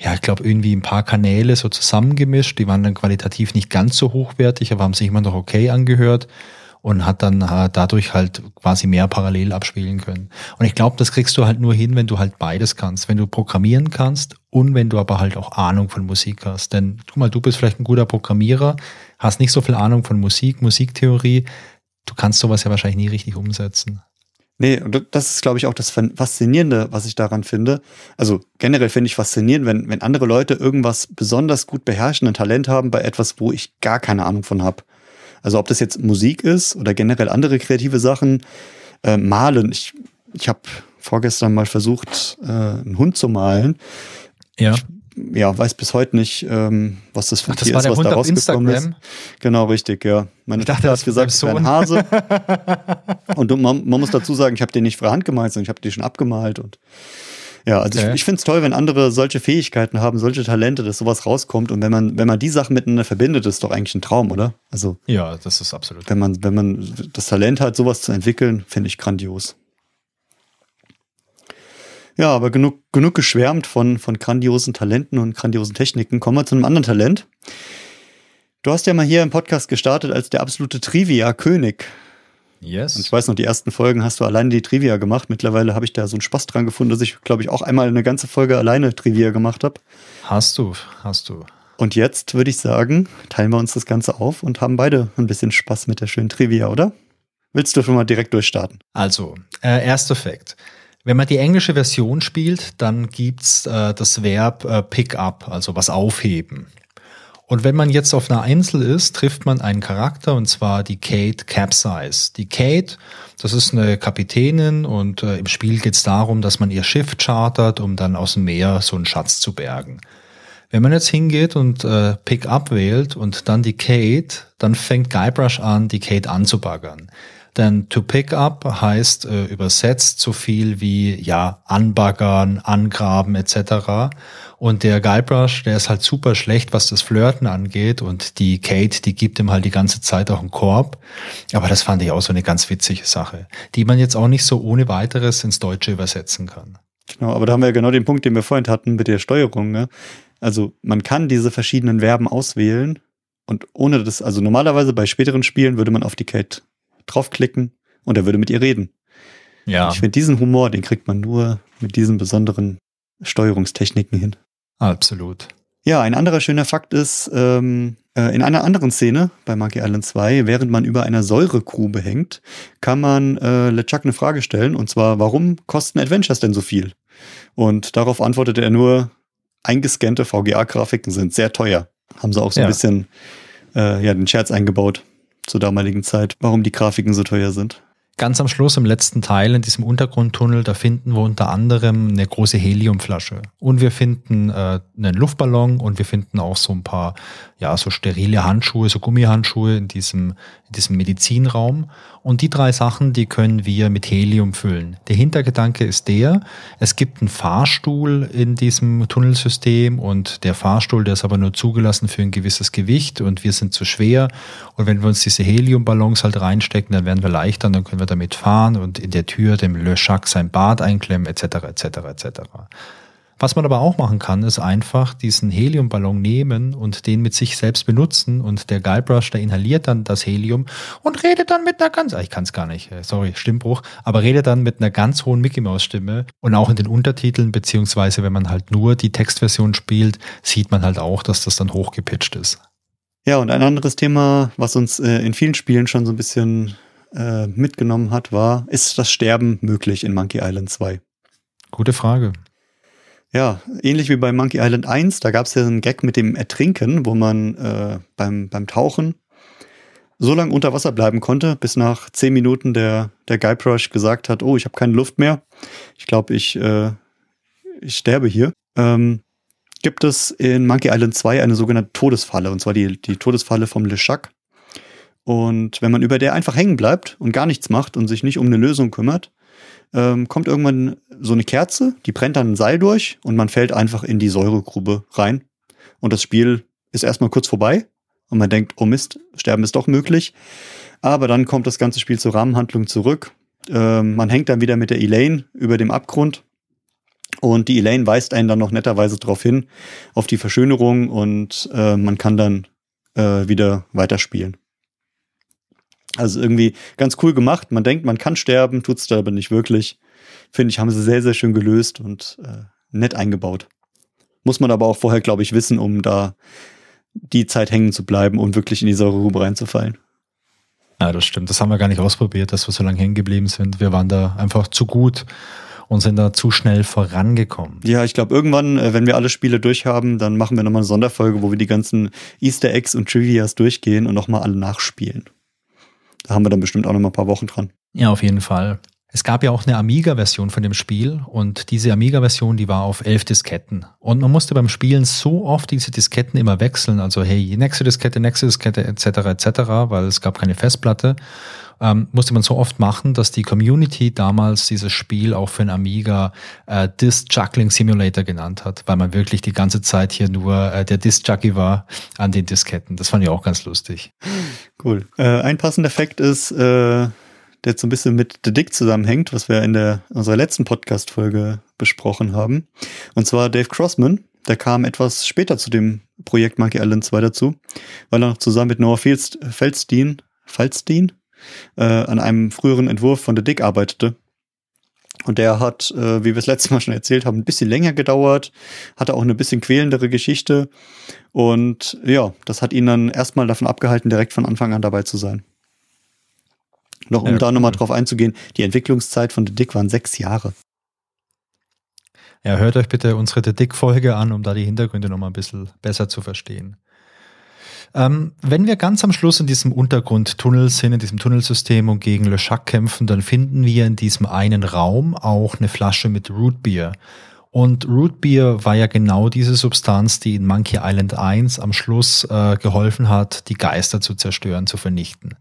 ja, ich glaube, irgendwie ein paar Kanäle so zusammengemischt. Die waren dann qualitativ nicht ganz so hochwertig, aber haben sich immer noch okay angehört und hat dann dadurch halt quasi mehr parallel abspielen können. Und ich glaube, das kriegst du halt nur hin, wenn du halt beides kannst. Wenn du programmieren kannst und wenn du aber halt auch Ahnung von Musik hast. Denn guck mal, du bist vielleicht ein guter Programmierer, hast nicht so viel Ahnung von Musik, Musiktheorie. Du kannst sowas ja wahrscheinlich nie richtig umsetzen. Nee, und das ist, glaube ich, auch das Faszinierende, was ich daran finde. Also generell finde ich faszinierend, wenn andere Leute irgendwas besonders gut beherrschen, ein Talent haben bei etwas, wo ich gar keine Ahnung von habe. Also ob das jetzt Musik ist oder generell andere kreative Sachen. Malen. Ich habe vorgestern mal versucht, einen Hund zu malen. Ja. Ich weiß bis heute nicht, was das für ein Tier ist, was da rausgekommen ist. Genau, richtig, ja. Meine Tochter hat gesagt, es wäre ein Hase. Und man muss dazu sagen, ich habe den nicht freihand gemalt, sondern ich habe den schon abgemalt. Und ja, also okay. Ich finde es toll, wenn andere solche Fähigkeiten haben, solche Talente, dass sowas rauskommt. Und wenn man die Sachen miteinander verbindet, ist doch eigentlich ein Traum, oder? Also ja, das ist absolut. Wenn man das Talent hat, sowas zu entwickeln, finde ich grandios. Ja, aber genug geschwärmt von grandiosen Talenten und grandiosen Techniken. Kommen wir zu einem anderen Talent. Du hast ja mal hier im Podcast gestartet als der absolute Trivia-König. Yes. Und ich weiß noch, die ersten Folgen hast du alleine die Trivia gemacht. Mittlerweile habe ich da so einen Spaß dran gefunden, dass ich, glaube ich, auch einmal eine ganze Folge alleine Trivia gemacht habe. Hast du. Und jetzt würde ich sagen, teilen wir uns das Ganze auf und haben beide ein bisschen Spaß mit der schönen Trivia, oder? Willst du schon mal direkt durchstarten? Also, erster Fact. Wenn man die englische Version spielt, dann gibt's das Verb pick up, also was aufheben. Und wenn man jetzt auf einer Insel ist, trifft man einen Charakter, und zwar die Kate Capsize. Die Kate, das ist eine Kapitänin, und im Spiel geht's darum, dass man ihr Schiff chartert, um dann aus dem Meer so einen Schatz zu bergen. Wenn man jetzt hingeht und pick up wählt und dann die Kate, dann fängt Guybrush an, die Kate anzubaggern. Denn to pick up heißt übersetzt so viel wie, ja, anbaggern, angraben etc. Und der Guybrush, der ist halt super schlecht, was das Flirten angeht. Und die Kate, die gibt ihm halt die ganze Zeit auch einen Korb. Aber das fand ich auch so eine ganz witzige Sache, die man jetzt auch nicht so ohne weiteres ins Deutsche übersetzen kann. Genau, aber da haben wir ja genau den Punkt, den wir vorhin hatten mit der Steuerung, ne? Also man kann diese verschiedenen Verben auswählen. Und ohne das, also normalerweise bei späteren Spielen würde man auf die Kate draufklicken und er würde mit ihr reden. Ja. Und ich finde, diesen Humor, den kriegt man nur mit diesen besonderen Steuerungstechniken hin. Absolut. Ja, ein anderer schöner Fakt ist, in einer anderen Szene bei Monkey Island 2, während man über einer Säuregrube hängt, kann man LeChuck eine Frage stellen, und zwar, warum kosten Adventures denn so viel? Und darauf antwortete er nur, eingescannte VGA-Grafiken sind sehr teuer. Haben sie auch so ein bisschen den Scherz eingebaut zur damaligen Zeit, warum die Grafiken so teuer sind. Ganz am Schluss, im letzten Teil, in diesem Untergrundtunnel, da finden wir unter anderem eine große Heliumflasche. Und wir finden einen Luftballon, und wir finden auch so ein paar, ja, so sterile Handschuhe, so Gummihandschuhe in diesem Medizinraum. Und die drei Sachen, die können wir mit Helium füllen. Der Hintergedanke ist der, es gibt einen Fahrstuhl in diesem Tunnelsystem, und der Fahrstuhl, der ist aber nur zugelassen für ein gewisses Gewicht, und wir sind zu schwer. Und wenn wir uns diese Heliumballons halt reinstecken, dann werden wir leichter, und dann können wir damit fahren und in der Tür dem LeChuck sein Bart einklemmen, etc., etc., etc. Was man aber auch machen kann, ist einfach diesen Heliumballon nehmen und den mit sich selbst benutzen, und der Guybrush, der inhaliert dann das Helium und redet dann mit einer ganz, ich kann es gar nicht, sorry, Stimmbruch, aber redet dann mit einer ganz hohen Mickey-Maus-Stimme, und auch in den Untertiteln, beziehungsweise wenn man halt nur die Textversion spielt, sieht man halt auch, dass das dann hochgepitcht ist. Ja, und ein anderes Thema, was uns in vielen Spielen schon so ein bisschen mitgenommen hat, war, ist das Sterben möglich in Monkey Island 2? Gute Frage. Ja, ähnlich wie bei Monkey Island 1, da gab es ja einen Gag mit dem Ertrinken, wo man beim Tauchen so lange unter Wasser bleiben konnte, bis nach 10 Minuten der Guybrush gesagt hat, oh, ich habe keine Luft mehr, ich glaube, ich sterbe hier. Gibt es in Monkey Island 2 eine sogenannte Todesfalle, und zwar die Todesfalle vom LeChuck. Und wenn man über der einfach hängen bleibt und gar nichts macht und sich nicht um eine Lösung kümmert, kommt irgendwann so eine Kerze, die brennt dann ein Seil durch, und man fällt einfach in die Säuregrube rein. Und das Spiel ist erstmal kurz vorbei, und man denkt, oh Mist, Sterben ist doch möglich. Aber dann kommt das ganze Spiel zur Rahmenhandlung zurück. Man hängt dann wieder mit der Elaine über dem Abgrund Und die Elaine weist einen dann noch netterweise darauf hin, auf die Verschönerung, und man kann dann wieder weiterspielen. Also irgendwie ganz cool gemacht. Man denkt, man kann sterben, tut's da aber nicht wirklich. Finde ich, haben sie sehr, sehr schön gelöst und nett eingebaut. Muss man aber auch vorher, glaube ich, wissen, um da die Zeit hängen zu bleiben und wirklich in die Säuregrube reinzufallen. Ja, das stimmt. Das haben wir gar nicht ausprobiert, dass wir so lange hängen geblieben sind. Wir waren da einfach zu gut und sind da zu schnell vorangekommen. Ja, ich glaube, irgendwann, wenn wir alle Spiele durchhaben, dann machen wir nochmal eine Sonderfolge, wo wir die ganzen Easter Eggs und Trivias durchgehen und nochmal alle nachspielen. Da haben wir dann bestimmt auch nochmal ein paar Wochen dran. Ja, auf jeden Fall. Es gab ja auch eine Amiga-Version von dem Spiel, und diese Amiga-Version, die war auf 11 Disketten. Und man musste beim Spielen so oft diese Disketten immer wechseln. Also hey, nächste Diskette etc., weil es gab keine Festplatte. Musste man so oft machen, dass die Community damals dieses Spiel auch für den Amiga Disc Juggling Simulator genannt hat, weil man wirklich die ganze Zeit hier nur der Disc Jockey war an den Disketten. Das fand ich auch ganz lustig. Cool. Ein passender Fact ist, der jetzt so ein bisschen mit The Dig zusammenhängt, was wir in unserer letzten Podcast-Folge besprochen haben. Und zwar Dave Grossman, der kam etwas später zu dem Projekt Monkey Island 2 dazu, weil er noch zusammen mit Noah Feldstein an einem früheren Entwurf von The Dig arbeitete. Und der hat, wie wir es letztes Mal schon erzählt haben, ein bisschen länger gedauert, hatte auch eine bisschen quälendere Geschichte. Und ja, das hat ihn dann erstmal davon abgehalten, direkt von Anfang an dabei zu sein. Noch, um da nochmal drauf einzugehen, die Entwicklungszeit von The Dig waren 6 Jahre. Ja, hört euch bitte unsere The Dig-Folge an, um da die Hintergründe nochmal ein bisschen besser zu verstehen. Wenn wir ganz am Schluss in diesem Untergrundtunnel sind, in diesem Tunnelsystem, und gegen LeChuck kämpfen, dann finden wir in diesem einen Raum auch eine Flasche mit Rootbeer. Und Rootbeer war ja genau diese Substanz, die in Monkey Island 1 am Schluss geholfen hat, die Geister zu zerstören, zu vernichten.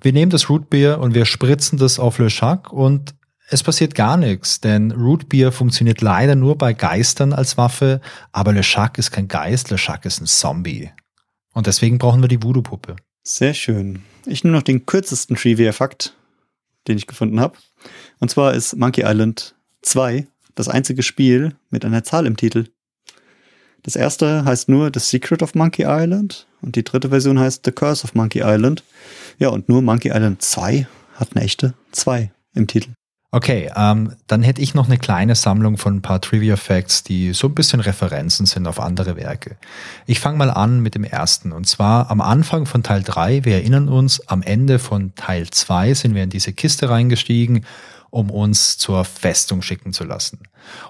Wir nehmen das Rootbeer und wir spritzen das auf LeChuck, und es passiert gar nichts, denn Rootbeer funktioniert leider nur bei Geistern als Waffe, aber LeChuck ist kein Geist, LeChuck ist ein Zombie. Und deswegen brauchen wir die Voodoo-Puppe. Sehr schön. Ich nehme noch den kürzesten Trivia-Fakt, den ich gefunden habe. Und zwar ist Monkey Island 2 das einzige Spiel mit einer Zahl im Titel. Das erste heißt nur The Secret of Monkey Island und die dritte Version heißt The Curse of Monkey Island. Ja, und nur Monkey Island 2 hat eine echte 2 im Titel. Okay, dann hätte ich noch eine kleine Sammlung von ein paar Trivia-Facts, die so ein bisschen Referenzen sind auf andere Werke. Ich fange mal an mit dem ersten, und zwar am Anfang von Teil 3, wir erinnern uns, am Ende von Teil 2 sind wir in diese Kiste reingestiegen, um uns zur Festung schicken zu lassen.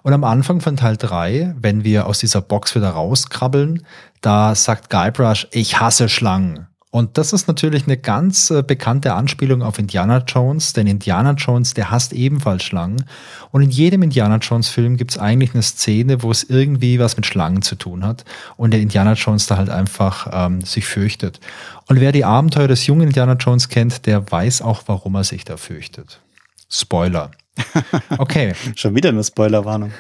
Und am Anfang von Teil 3, wenn wir aus dieser Box wieder rauskrabbeln, da sagt Guybrush, ich hasse Schlangen. Und das ist natürlich eine ganz bekannte Anspielung auf Indiana Jones, denn Indiana Jones, der hasst ebenfalls Schlangen. Und in jedem Indiana Jones Film gibt es eigentlich eine Szene, wo es irgendwie was mit Schlangen zu tun hat und der Indiana Jones da halt einfach sich fürchtet. Und wer die Abenteuer des jungen Indiana Jones kennt, der weiß auch, warum er sich da fürchtet. Spoiler. Okay. Schon wieder eine Spoilerwarnung.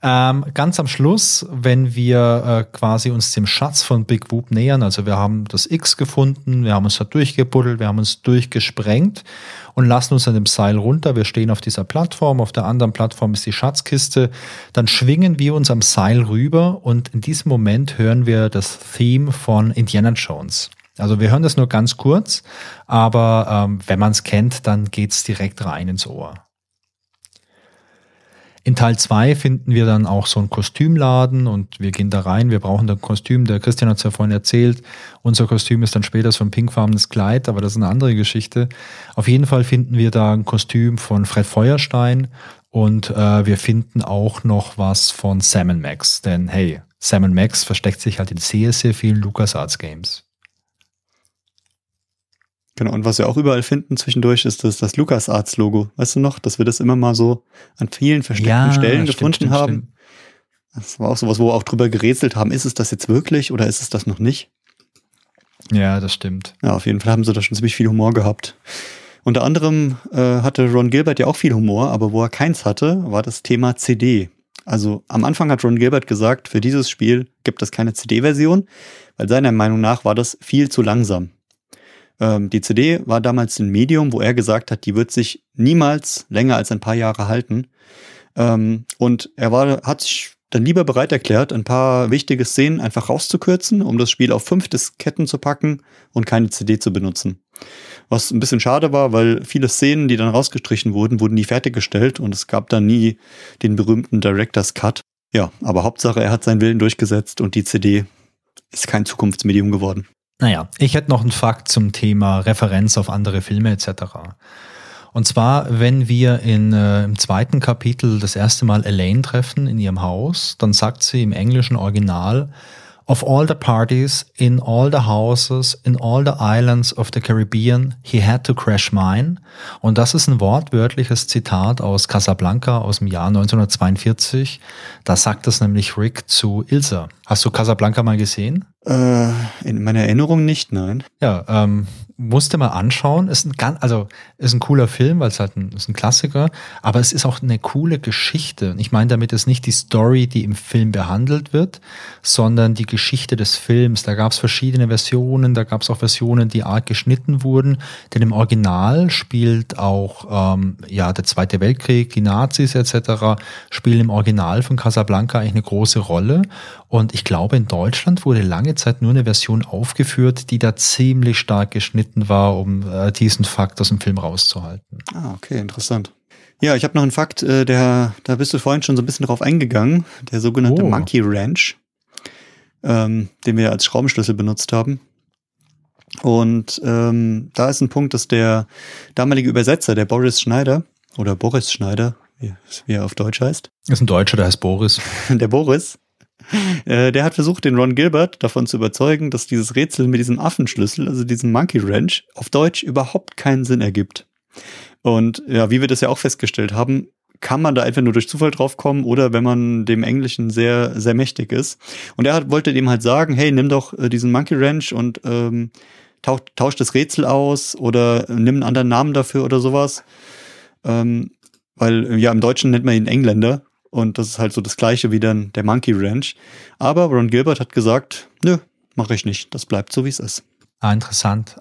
Ganz am Schluss, wenn wir quasi uns dem Schatz von Big Whoop nähern, also wir haben das X gefunden, wir haben uns da durchgebuddelt, wir haben uns durchgesprengt und lassen uns an dem Seil runter, wir stehen auf dieser Plattform, auf der anderen Plattform ist die Schatzkiste, dann schwingen wir uns am Seil rüber und in diesem Moment hören wir das Theme von Indiana Jones. Also wir hören das nur ganz kurz, aber wenn man es kennt, dann geht's direkt rein ins Ohr. In Teil 2 finden wir dann auch so einen Kostümladen und wir gehen da rein, wir brauchen ein Kostüm, der Christian hat es ja vorhin erzählt, unser Kostüm ist dann später so ein pinkfarbenes Kleid, aber das ist eine andere Geschichte. Auf jeden Fall finden wir da ein Kostüm von Fred Feuerstein und wir finden auch noch was von Sam & Max, denn hey, Sam & Max versteckt sich halt in sehr, sehr vielen LucasArts Games. Genau, und was wir auch überall finden zwischendurch ist das LucasArts-Logo. Weißt du noch, dass wir das immer mal so an vielen versteckten Stellen gefunden haben? Stimmt. Das war auch sowas, wo wir auch drüber gerätselt haben. Ist es das jetzt wirklich oder ist es das noch nicht? Ja, das stimmt. Ja, auf jeden Fall haben sie da schon ziemlich viel Humor gehabt. Unter anderem hatte Ron Gilbert ja auch viel Humor, aber wo er keins hatte, war das Thema CD. Also am Anfang hat Ron Gilbert gesagt, für dieses Spiel gibt es keine CD-Version, weil seiner Meinung nach war das viel zu langsam. Die CD war damals ein Medium, wo er gesagt hat, die wird sich niemals länger als ein paar Jahre halten. Und er hat sich dann lieber bereit erklärt, ein paar wichtige Szenen einfach rauszukürzen, um das Spiel auf 5 Disketten zu packen und keine CD zu benutzen. Was ein bisschen schade war, weil viele Szenen, die dann rausgestrichen wurden, nie fertiggestellt und es gab dann nie den berühmten Director's Cut. Ja, aber Hauptsache, er hat seinen Willen durchgesetzt und die CD ist kein Zukunftsmedium geworden. Naja, ich hätte noch einen Fakt zum Thema Referenz auf andere Filme etc. Und zwar, wenn wir im zweiten Kapitel das erste Mal Elaine treffen in ihrem Haus, dann sagt sie im englischen Original "Of all the parties, in all the houses, in all the islands of the Caribbean, he had to crash mine." Und das ist ein wortwörtliches Zitat aus Casablanca aus dem Jahr 1942. Da sagt das nämlich Rick zu Ilsa. Hast du Casablanca mal gesehen? In meiner Erinnerung nicht, nein. Ja, musste mal anschauen. Ist ein cooler Film, weil es halt ist ein Klassiker, aber es ist auch eine coole Geschichte. Ich meine damit ist nicht die Story, die im Film behandelt wird, sondern die Geschichte des Films. Da gab es verschiedene Versionen, da gab es auch Versionen, die arg geschnitten wurden, denn im Original spielt auch der Zweite Weltkrieg, die Nazis etc. spielen im Original von Casablanca eigentlich eine große Rolle und ich glaube in Deutschland wurde lange Zeit nur eine Version aufgeführt, die da ziemlich stark geschnitten war, um diesen Fakt aus dem Film rauszuhalten. Ah, okay, interessant. Ja, ich habe noch einen Fakt, da bist du vorhin schon so ein bisschen drauf eingegangen, der sogenannte Monkey Wrench, den wir als Schraubenschlüssel benutzt haben. Und da ist ein Punkt, dass der damalige Übersetzer, der Boris Schneider, wie er auf Deutsch heißt. Das ist ein Deutscher, der heißt Boris. Der Boris. Der hat versucht, den Ron Gilbert davon zu überzeugen, dass dieses Rätsel mit diesem Affenschlüssel, also diesem Monkey Wrench, auf Deutsch überhaupt keinen Sinn ergibt. Und ja, wie wir das ja auch festgestellt haben, kann man da einfach nur durch Zufall drauf kommen oder wenn man dem Englischen sehr, sehr mächtig ist. Und er wollte dem halt sagen, hey, nimm doch diesen Monkey Wrench und tausch das Rätsel aus oder nimm einen anderen Namen dafür oder sowas. Weil ja im Deutschen nennt man ihn Engländer. Und das ist halt so das Gleiche wie dann der Monkey Wrench. Aber Ron Gilbert hat gesagt, nö, mache ich nicht. Das bleibt so, wie es ist. Ah, interessant.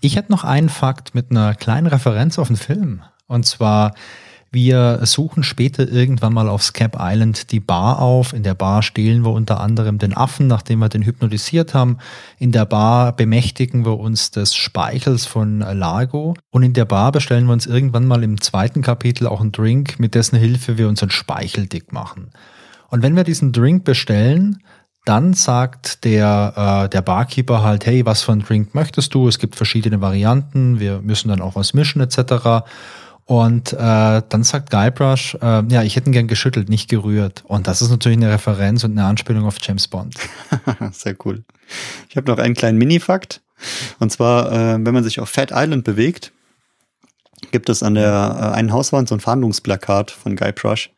Ich hätte noch einen Fakt mit einer kleinen Referenz auf den Film. Und zwar, wir suchen später irgendwann mal auf Scabb Island die Bar auf. In der Bar stehlen wir unter anderem den Affen, nachdem wir den hypnotisiert haben. In der Bar bemächtigen wir uns des Speichels von Largo. Und in der Bar bestellen wir uns irgendwann mal im zweiten Kapitel auch einen Drink, mit dessen Hilfe wir unseren Speichel dick machen. Und wenn wir diesen Drink bestellen, dann sagt der Barkeeper halt, hey, was für einen Drink möchtest du? Es gibt verschiedene Varianten, wir müssen dann auch was mischen etc. Und dann sagt Guybrush, ja, ich hätte ihn gern geschüttelt, nicht gerührt. Und das ist natürlich eine Referenz und eine Anspielung auf James Bond. Sehr cool. Ich habe noch einen kleinen Mini-Fakt. Und zwar, wenn man sich auf Phatt Island bewegt, gibt es an der einen Hauswand so ein Fahndungsplakat von Guybrush.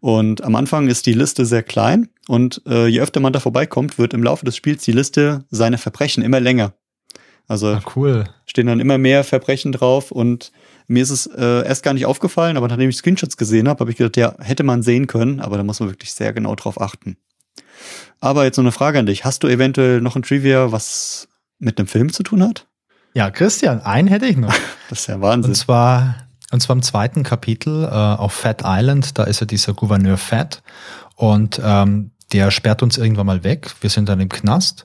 Und am Anfang ist die Liste sehr klein. Und je öfter man da vorbeikommt, wird im Laufe des Spiels die Liste seiner Verbrechen immer länger. Also Stehen dann immer mehr Verbrechen drauf und mir ist es erst gar nicht aufgefallen, aber nachdem ich Screenshots gesehen habe, ich gedacht, ja, hätte man sehen können, aber da muss man wirklich sehr genau drauf achten. Aber jetzt noch eine Frage an dich. Hast du eventuell noch ein Trivia, was mit einem Film zu tun hat? Ja, Christian, einen hätte ich noch. Das ist ja Wahnsinn. Und zwar im zweiten Kapitel auf Phatt Island, da ist ja dieser Gouverneur Phatt und der sperrt uns irgendwann mal weg. Wir sind dann im Knast.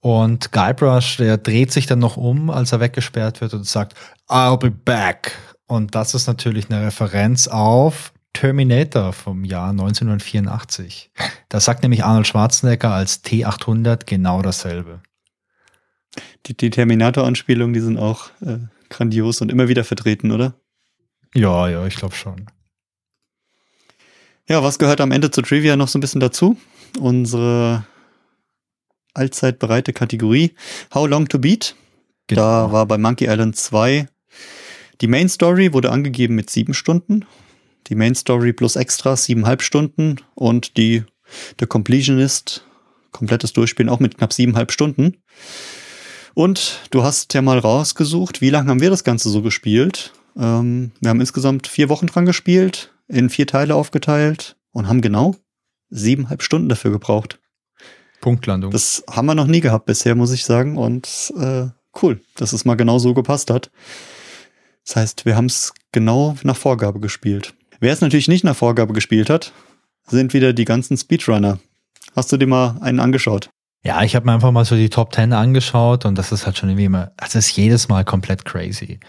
Und Guybrush, der dreht sich dann noch um, als er weggesperrt wird und sagt, I'll be back. Und das ist natürlich eine Referenz auf Terminator vom Jahr 1984. Da sagt nämlich Arnold Schwarzenegger als T-800 genau dasselbe. Die Terminator-Anspielungen, die sind auch grandios und immer wieder vertreten, oder? Ja, ich glaube schon. Ja, was gehört am Ende zu Trivia noch so ein bisschen dazu? Unsere allzeit bereite Kategorie How Long to Beat. Genau. Da war bei Monkey Island 2 die Main Story wurde angegeben mit 7 Stunden. Die Main Story plus extra 7,5 Stunden und die The Completionist komplettes Durchspielen auch mit knapp 7,5 Stunden. Und du hast ja mal rausgesucht, wie lange haben wir das Ganze so gespielt? Wir haben insgesamt 4 Wochen dran gespielt, in 4 Teile aufgeteilt und haben genau 7,5 Stunden dafür gebraucht. Punktlandung. Das haben wir noch nie gehabt bisher, muss ich sagen. Und cool, dass es mal genau so gepasst hat. Das heißt, wir haben es genau nach Vorgabe gespielt. Wer es natürlich nicht nach Vorgabe gespielt hat, sind wieder die ganzen Speedrunner. Hast du dir mal einen angeschaut? Ja, ich habe mir einfach mal so die Top 10 angeschaut und das ist halt schon irgendwie immer, das ist jedes Mal komplett crazy.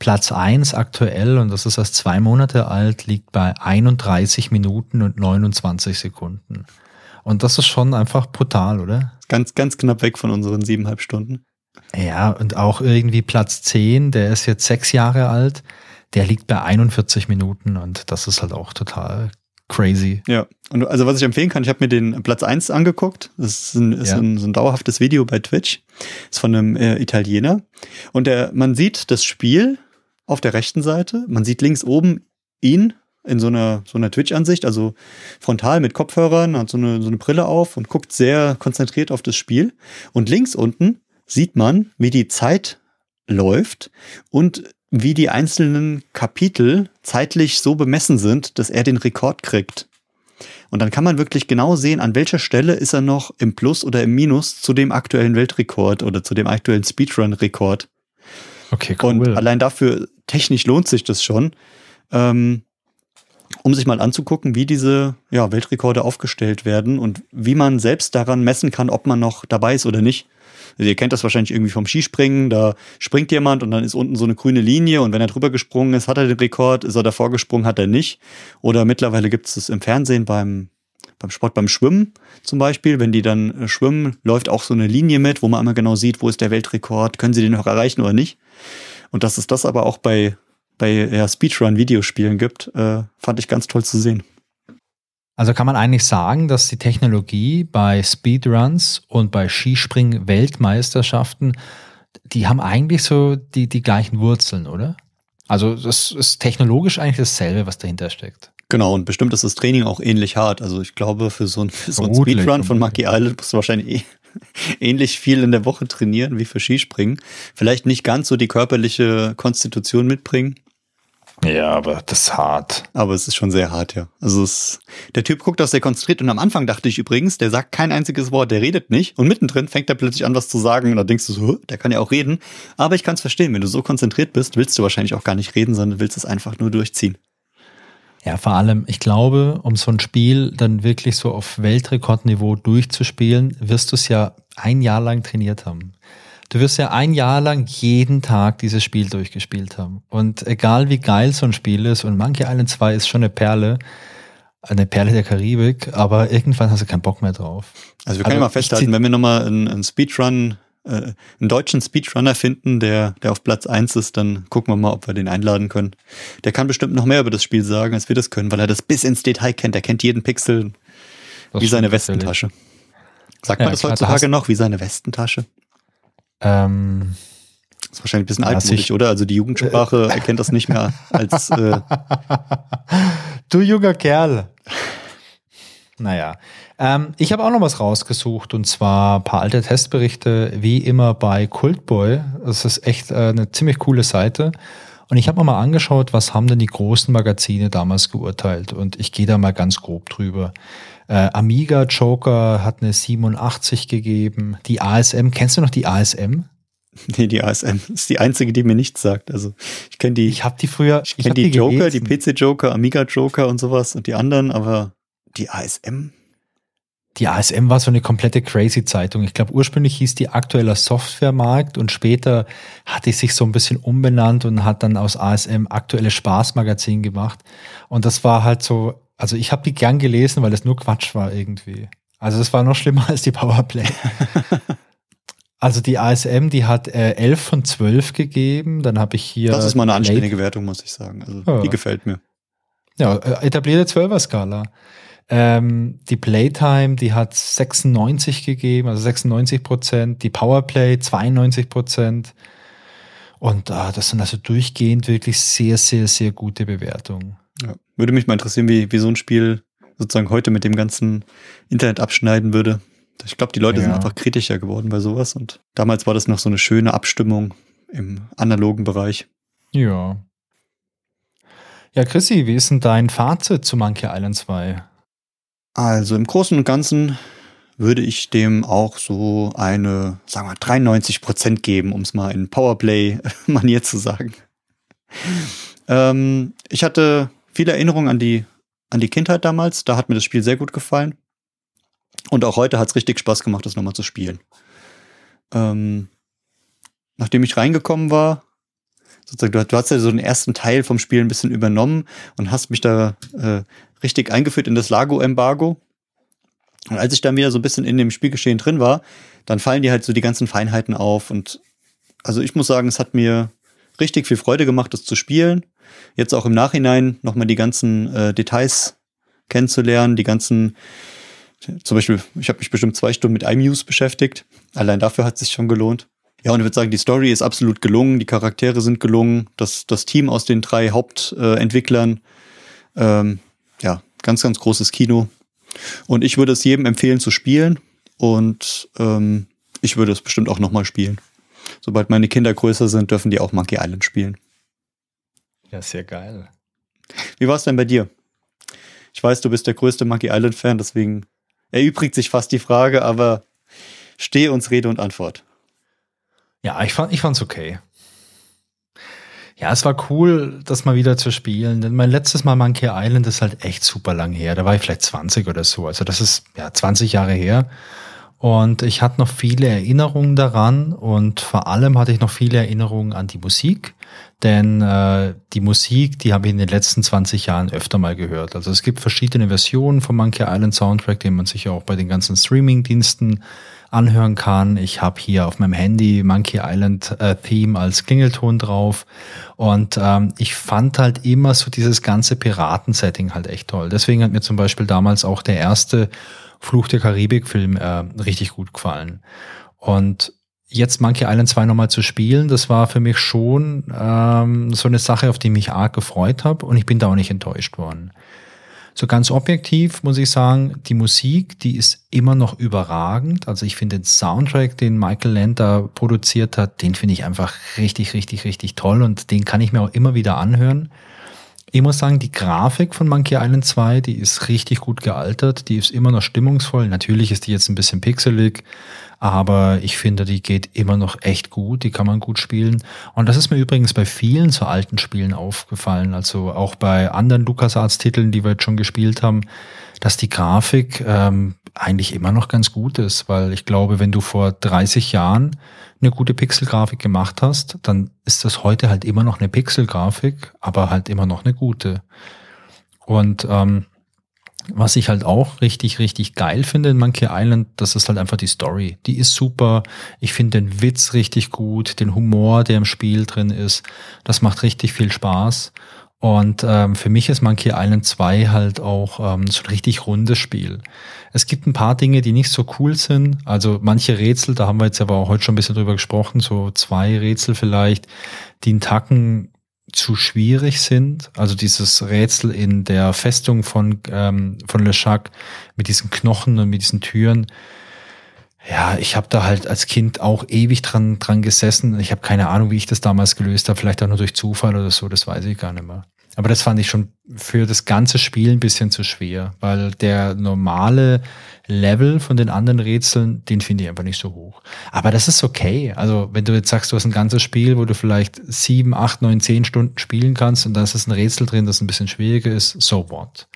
Platz 1 aktuell, und das ist erst 2 Monate alt, liegt bei 31 Minuten und 29 Sekunden. Und das ist schon einfach brutal, oder? Ganz, ganz knapp weg von unseren 7,5 Stunden. Ja, und auch irgendwie Platz 10, der ist jetzt 6 Jahre alt, der liegt bei 41 Minuten und das ist halt auch total crazy. Ja, und also was ich empfehlen kann, ich habe mir den Platz 1 angeguckt. Das ist ein dauerhaftes Video bei Twitch. Ist von einem Italiener. Und man sieht das Spiel auf der rechten Seite. Man sieht links oben ihn in so einer Twitch-Ansicht, also frontal mit Kopfhörern, hat so eine Brille auf und guckt sehr konzentriert auf das Spiel. Und links unten sieht man, wie die Zeit läuft und wie die einzelnen Kapitel zeitlich so bemessen sind, dass er den Rekord kriegt. Und dann kann man wirklich genau sehen, an welcher Stelle ist er noch im Plus oder im Minus zu dem aktuellen Weltrekord oder zu dem aktuellen Speedrun-Rekord. Okay, cool. Und allein dafür, technisch lohnt sich das schon, um sich mal anzugucken, wie diese Weltrekorde aufgestellt werden und wie man selbst daran messen kann, ob man noch dabei ist oder nicht. Also ihr kennt das wahrscheinlich irgendwie vom Skispringen, da springt jemand und dann ist unten so eine grüne Linie und wenn er drüber gesprungen ist, hat er den Rekord, ist er davor gesprungen, hat er nicht. Oder mittlerweile gibt es das im Fernsehen beim Sport, beim Schwimmen zum Beispiel, wenn die dann schwimmen, läuft auch so eine Linie mit, wo man einmal genau sieht, wo ist der Weltrekord, können sie den noch erreichen oder nicht. Und dass es das aber auch bei Speedrun-Videospielen gibt, fand ich ganz toll zu sehen. Also kann man eigentlich sagen, dass die Technologie bei Speedruns und bei Skispringen-Weltmeisterschaften, die haben eigentlich so die gleichen Wurzeln, oder? Also das ist technologisch eigentlich dasselbe, was dahinter steckt. Genau, und bestimmt ist das Training auch ähnlich hart. Also ich glaube, für so einen Speedrun von Monkey Island musst du wahrscheinlich ähnlich viel in der Woche trainieren wie für Skispringen. Vielleicht nicht ganz so die körperliche Konstitution mitbringen. Ja, aber das ist hart. Aber es ist schon sehr hart, ja. Also der Typ guckt auch sehr konzentriert und am Anfang dachte ich übrigens, der sagt kein einziges Wort, der redet nicht und mittendrin fängt er plötzlich an, was zu sagen und da denkst du so, der kann ja auch reden. Aber ich kann es verstehen, wenn du so konzentriert bist, willst du wahrscheinlich auch gar nicht reden, sondern willst es einfach nur durchziehen. Ja, vor allem, ich glaube, um so ein Spiel dann wirklich so auf Weltrekordniveau durchzuspielen, wirst du es ja 1 Jahr lang trainiert haben. Du wirst ja 1 Jahr lang jeden Tag dieses Spiel durchgespielt haben. Und egal wie geil so ein Spiel ist, und Monkey Island 2 ist schon eine Perle der Karibik, aber irgendwann hast du keinen Bock mehr drauf. Also wir können mal festhalten, wenn wir nochmal einen Speedrun, einen deutschen Speedrunner finden, der auf Platz 1 ist, dann gucken wir mal, ob wir den einladen können. Der kann bestimmt noch mehr über das Spiel sagen, als wir das können, weil er das bis ins Detail kennt. Er kennt jeden Pixel wie seine Westentasche. Sagt man das heutzutage noch, wie seine Westentasche? Das ist wahrscheinlich ein bisschen altmodisch, oder? Also die Jugendsprache erkennt das nicht mehr als du junger Kerl. Naja, ich habe auch noch was rausgesucht und zwar ein paar alte Testberichte, wie immer bei Cultboy. Das ist echt eine ziemlich coole Seite und ich habe mir mal angeschaut, was haben denn die großen Magazine damals geurteilt und ich gehe da mal ganz grob drüber. Amiga Joker hat eine 87 gegeben. Die ASM, kennst du noch die ASM? Nee, die ASM ist die einzige, die mir nichts sagt. Also ich kenne die. Ich habe die früher. Ich kenne die Joker, gelesen. Die PC Joker, Amiga Joker und sowas und die anderen, aber die ASM. Die ASM war so eine komplette crazy Zeitung. Ich glaube, ursprünglich hieß die Aktueller Softwaremarkt und später hat die sich so ein bisschen umbenannt und hat dann aus ASM Aktuelles Spaßmagazin gemacht. Und das war halt so. Also ich habe die gern gelesen, weil es nur Quatsch war irgendwie. Also das war noch schlimmer als die Powerplay. Also die ASM, die hat 11 von 12 gegeben. Dann habe ich hier... Das ist mal eine anständige Wertung, muss ich sagen. Also die gefällt mir. Ja, etablierte 12er-Skala. Die Playtime, die hat 96 gegeben, also 96%. Die Powerplay 92%. Und das sind also durchgehend wirklich sehr, sehr, sehr gute Bewertungen. Ja. Würde mich mal interessieren, wie so ein Spiel sozusagen heute mit dem ganzen Internet abschneiden würde. Ich glaube, die Leute sind einfach kritischer geworden bei sowas und damals war das noch so eine schöne Abstimmung im analogen Bereich. Ja. Ja, Chrissy, wie ist denn dein Fazit zu Monkey Island 2? Also im Großen und Ganzen würde ich dem auch so eine, sagen wir, 93% geben, um es mal in Powerplay-Manier zu sagen. Ich hatte viele Erinnerungen an die Kindheit damals. Da hat mir das Spiel sehr gut gefallen. Und auch heute hat es richtig Spaß gemacht, das nochmal zu spielen. Nachdem ich reingekommen war, sozusagen, du hast ja so den ersten Teil vom Spiel ein bisschen übernommen und hast mich da richtig eingeführt in das Largo-Embargo. Und als ich dann wieder so ein bisschen in dem Spielgeschehen drin war, dann fallen dir halt so die ganzen Feinheiten auf. Und also ich muss sagen, es hat mir richtig viel Freude gemacht, das zu spielen. Jetzt auch im Nachhinein nochmal die ganzen Details kennenzulernen, die ganzen, zum Beispiel, ich habe mich bestimmt 2 Stunden mit iMuse beschäftigt. Allein dafür hat es sich schon gelohnt. Ja, und ich würde sagen, die Story ist absolut gelungen, die Charaktere sind gelungen, das Team aus den 3 Hauptentwicklern, ja, ganz, ganz großes Kino. Und ich würde es jedem empfehlen zu spielen und ich würde es bestimmt auch nochmal spielen. Sobald meine Kinder größer sind, dürfen die auch Monkey Island spielen. Ja, ist ja geil. Wie war es denn bei dir? Ich weiß, du bist der größte Monkey Island-Fan, deswegen erübrigt sich fast die Frage, aber steh uns Rede und Antwort. Ja, ich fand's okay. Ja, es war cool, das mal wieder zu spielen, denn mein letztes Mal Monkey Island ist halt echt super lang her. Da war ich vielleicht 20 oder so, also das ist ja 20 Jahre her. Und ich hatte noch viele Erinnerungen daran und vor allem hatte ich noch viele Erinnerungen an die Musik, denn die Musik, die habe ich in den letzten 20 Jahren öfter mal gehört. Also es gibt verschiedene Versionen vom Monkey Island Soundtrack, den man sich ja auch bei den ganzen Streaming-Diensten anhören kann. Ich habe hier auf meinem Handy Monkey Island Theme als Klingelton drauf und ich fand halt immer so dieses ganze Piraten-Setting halt echt toll. Deswegen hat mir zum Beispiel damals auch der erste Fluch der Karibik-Film richtig gut gefallen. Und jetzt Monkey Island 2 nochmal zu spielen, das war für mich schon so eine Sache, auf die ich mich arg gefreut habe und ich bin da auch nicht enttäuscht worden. So ganz objektiv muss ich sagen, die Musik, die ist immer noch überragend. Also ich finde den Soundtrack, den Michael Land da produziert hat, den finde ich einfach richtig, richtig, richtig toll und den kann ich mir auch immer wieder anhören. Ich muss sagen, die Grafik von Monkey Island 2, die ist richtig gut gealtert, die ist immer noch stimmungsvoll. Natürlich ist die jetzt ein bisschen pixelig, aber ich finde, die geht immer noch echt gut, die kann man gut spielen. Und das ist mir übrigens bei vielen so alten Spielen aufgefallen, also auch bei anderen LucasArts-Titeln, die wir jetzt schon gespielt haben, dass die Grafik eigentlich immer noch ganz gut ist, weil ich glaube, wenn du vor 30 Jahren eine gute Pixelgrafik gemacht hast, dann ist das heute halt immer noch eine Pixelgrafik, aber halt immer noch eine gute. Und was ich halt auch richtig, richtig geil finde in Monkey Island, das ist halt einfach die Story. Die ist super. Ich finde den Witz richtig gut, den Humor, der im Spiel drin ist. Das macht richtig viel Spaß. Und für mich ist Monkey Island 2 halt auch so ein richtig rundes Spiel. Es gibt ein paar Dinge, die nicht so cool sind. Also manche Rätsel, da haben wir jetzt aber auch heute schon ein bisschen drüber gesprochen, so 2 Rätsel vielleicht, die einen Tacken zu schwierig sind. Also dieses Rätsel in der Festung von LeChuck mit diesen Knochen und mit diesen Türen. Ja, ich habe da halt als Kind auch ewig dran gesessen. Ich habe keine Ahnung, wie ich das damals gelöst habe. Vielleicht auch nur durch Zufall oder so, das weiß ich gar nicht mehr. Aber das fand ich schon für das ganze Spiel ein bisschen zu schwer, weil der normale Level von den anderen Rätseln, den finde ich einfach nicht so hoch. Aber das ist okay. Also wenn du jetzt sagst, du hast ein ganzes Spiel, wo du vielleicht 7, 8, 9, 10 Stunden spielen kannst und da ist ein Rätsel drin, das ein bisschen schwieriger ist, so what?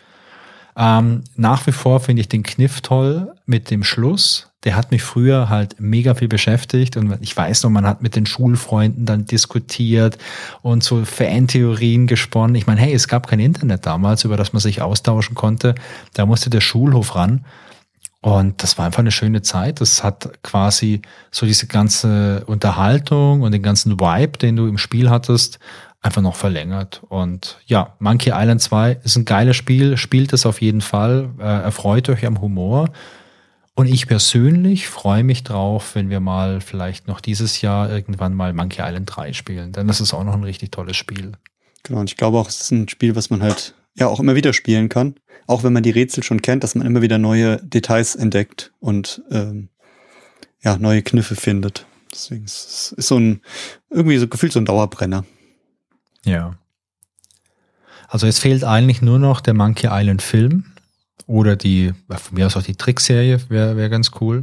Nach wie vor finde ich den Kniff toll mit dem Schluss. Der hat mich früher halt mega viel beschäftigt und ich weiß noch, man hat mit den Schulfreunden dann diskutiert und so Fantheorien gesponnen. Ich meine, hey, es gab kein Internet damals, über das man sich austauschen konnte. Da musste der Schulhof ran und das war einfach eine schöne Zeit. Das hat quasi so diese ganze Unterhaltung und den ganzen Vibe, den du im Spiel hattest, einfach noch verlängert. Und ja, Monkey Island 2 ist ein geiles Spiel, spielt es auf jeden Fall, erfreut euch am Humor. Und ich persönlich freue mich drauf, wenn wir mal vielleicht noch dieses Jahr irgendwann mal Monkey Island 3 spielen. Denn das ist auch noch ein richtig tolles Spiel. Genau, und ich glaube auch, es ist ein Spiel, was man halt ja auch immer wieder spielen kann. Auch wenn man die Rätsel schon kennt, dass man immer wieder neue Details entdeckt und ja, neue Kniffe findet. Deswegen ist es so ein, irgendwie so gefühlt so ein Dauerbrenner. Ja. Also es fehlt eigentlich nur noch der Monkey Island Film. Oder die, von mir aus auch die Trickserie, wär ganz cool.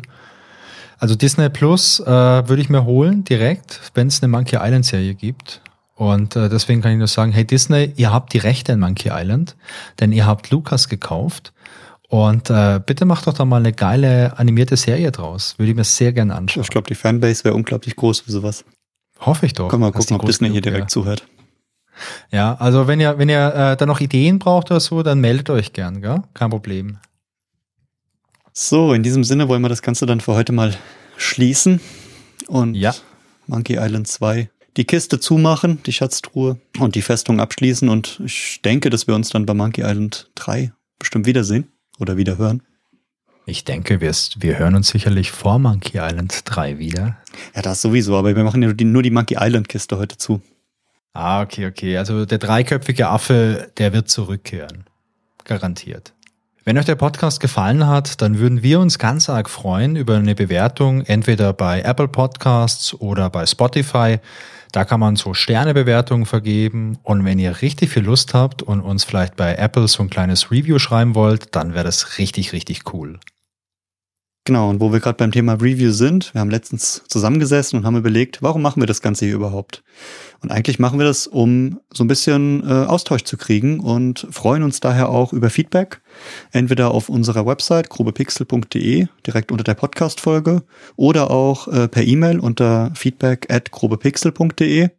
Also Disney Plus würde ich mir holen direkt, wenn es eine Monkey Island Serie gibt. Und deswegen kann ich nur sagen, hey Disney, ihr habt die Rechte in Monkey Island, denn ihr habt Lucas gekauft. Und bitte macht doch da mal eine geile animierte Serie draus. Würde ich mir sehr gerne anschauen. Ich glaube, die Fanbase wäre unglaublich groß für sowas. Hoffe ich doch. Komm mal gucken, ob Disney hier direkt zuhört. Ja, also wenn ihr da noch Ideen braucht oder so, dann meldet euch gern, gell? Kein Problem. So, in diesem Sinne wollen wir das Ganze dann für heute mal schließen und Monkey Island 2 die Kiste zumachen, die Schatztruhe und die Festung abschließen, und ich denke, dass wir uns dann bei Monkey Island 3 bestimmt wiedersehen oder wieder hören. Ich denke, wir hören uns sicherlich vor Monkey Island 3 wieder. Ja, das sowieso, aber wir machen ja nur die Monkey Island Kiste heute zu. Ah, okay. Also der dreiköpfige Affe, der wird zurückkehren. Garantiert. Wenn euch der Podcast gefallen hat, dann würden wir uns ganz arg freuen über eine Bewertung, entweder bei Apple Podcasts oder bei Spotify. Da kann man so Sternebewertungen vergeben. Und wenn ihr richtig viel Lust habt und uns vielleicht bei Apple so ein kleines Review schreiben wollt, dann wäre das richtig, richtig cool. Genau, und wo wir gerade beim Thema Review sind, wir haben letztens zusammengesessen und haben überlegt, warum machen wir das Ganze hier überhaupt? Und eigentlich machen wir das, um so ein bisschen Austausch zu kriegen, und freuen uns daher auch über Feedback, entweder auf unserer Website grobepixel.de, direkt unter der Podcast-Folge, oder auch per E-Mail unter feedback@grobepixel.de,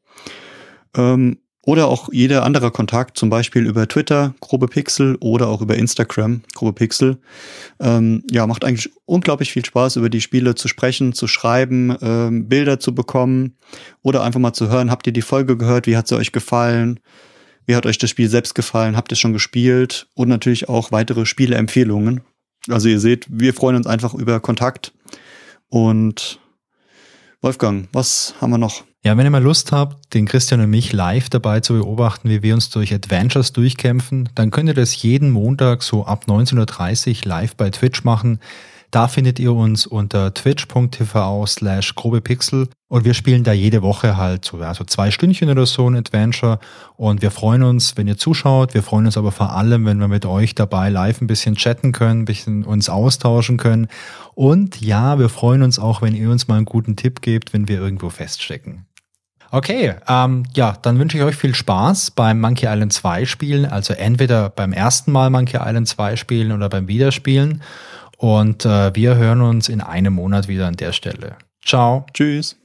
oder auch jeder andere Kontakt, zum Beispiel über Twitter, grobepixel, oder auch über Instagram, grobepixel. Macht eigentlich unglaublich viel Spaß, über die Spiele zu sprechen, zu schreiben, Bilder zu bekommen oder einfach mal zu hören, habt ihr die Folge gehört, wie hat sie euch gefallen, wie hat euch das Spiel selbst gefallen, habt ihr schon gespielt, und natürlich auch weitere Spieleempfehlungen. Also ihr seht, wir freuen uns einfach über Kontakt. Und Wolfgang, was haben wir noch? Ja, wenn ihr mal Lust habt, den Christian und mich live dabei zu beobachten, wie wir uns durch Adventures durchkämpfen, dann könnt ihr das jeden Montag so ab 19.30 Uhr live bei Twitch machen. Da findet ihr uns unter twitch.tv/grobepixel, und wir spielen da jede Woche halt so 2 Stündchen oder so ein Adventure, und wir freuen uns, wenn ihr zuschaut. Wir freuen uns aber vor allem, wenn wir mit euch dabei live ein bisschen chatten können, ein bisschen uns austauschen können, und ja, wir freuen uns auch, wenn ihr uns mal einen guten Tipp gebt, wenn wir irgendwo feststecken. Okay, dann wünsche ich euch viel Spaß beim Monkey Island 2 spielen, also entweder beim ersten Mal Monkey Island 2 spielen oder beim Wiederspielen, und wir hören uns in einem Monat wieder an der Stelle. Ciao. Tschüss.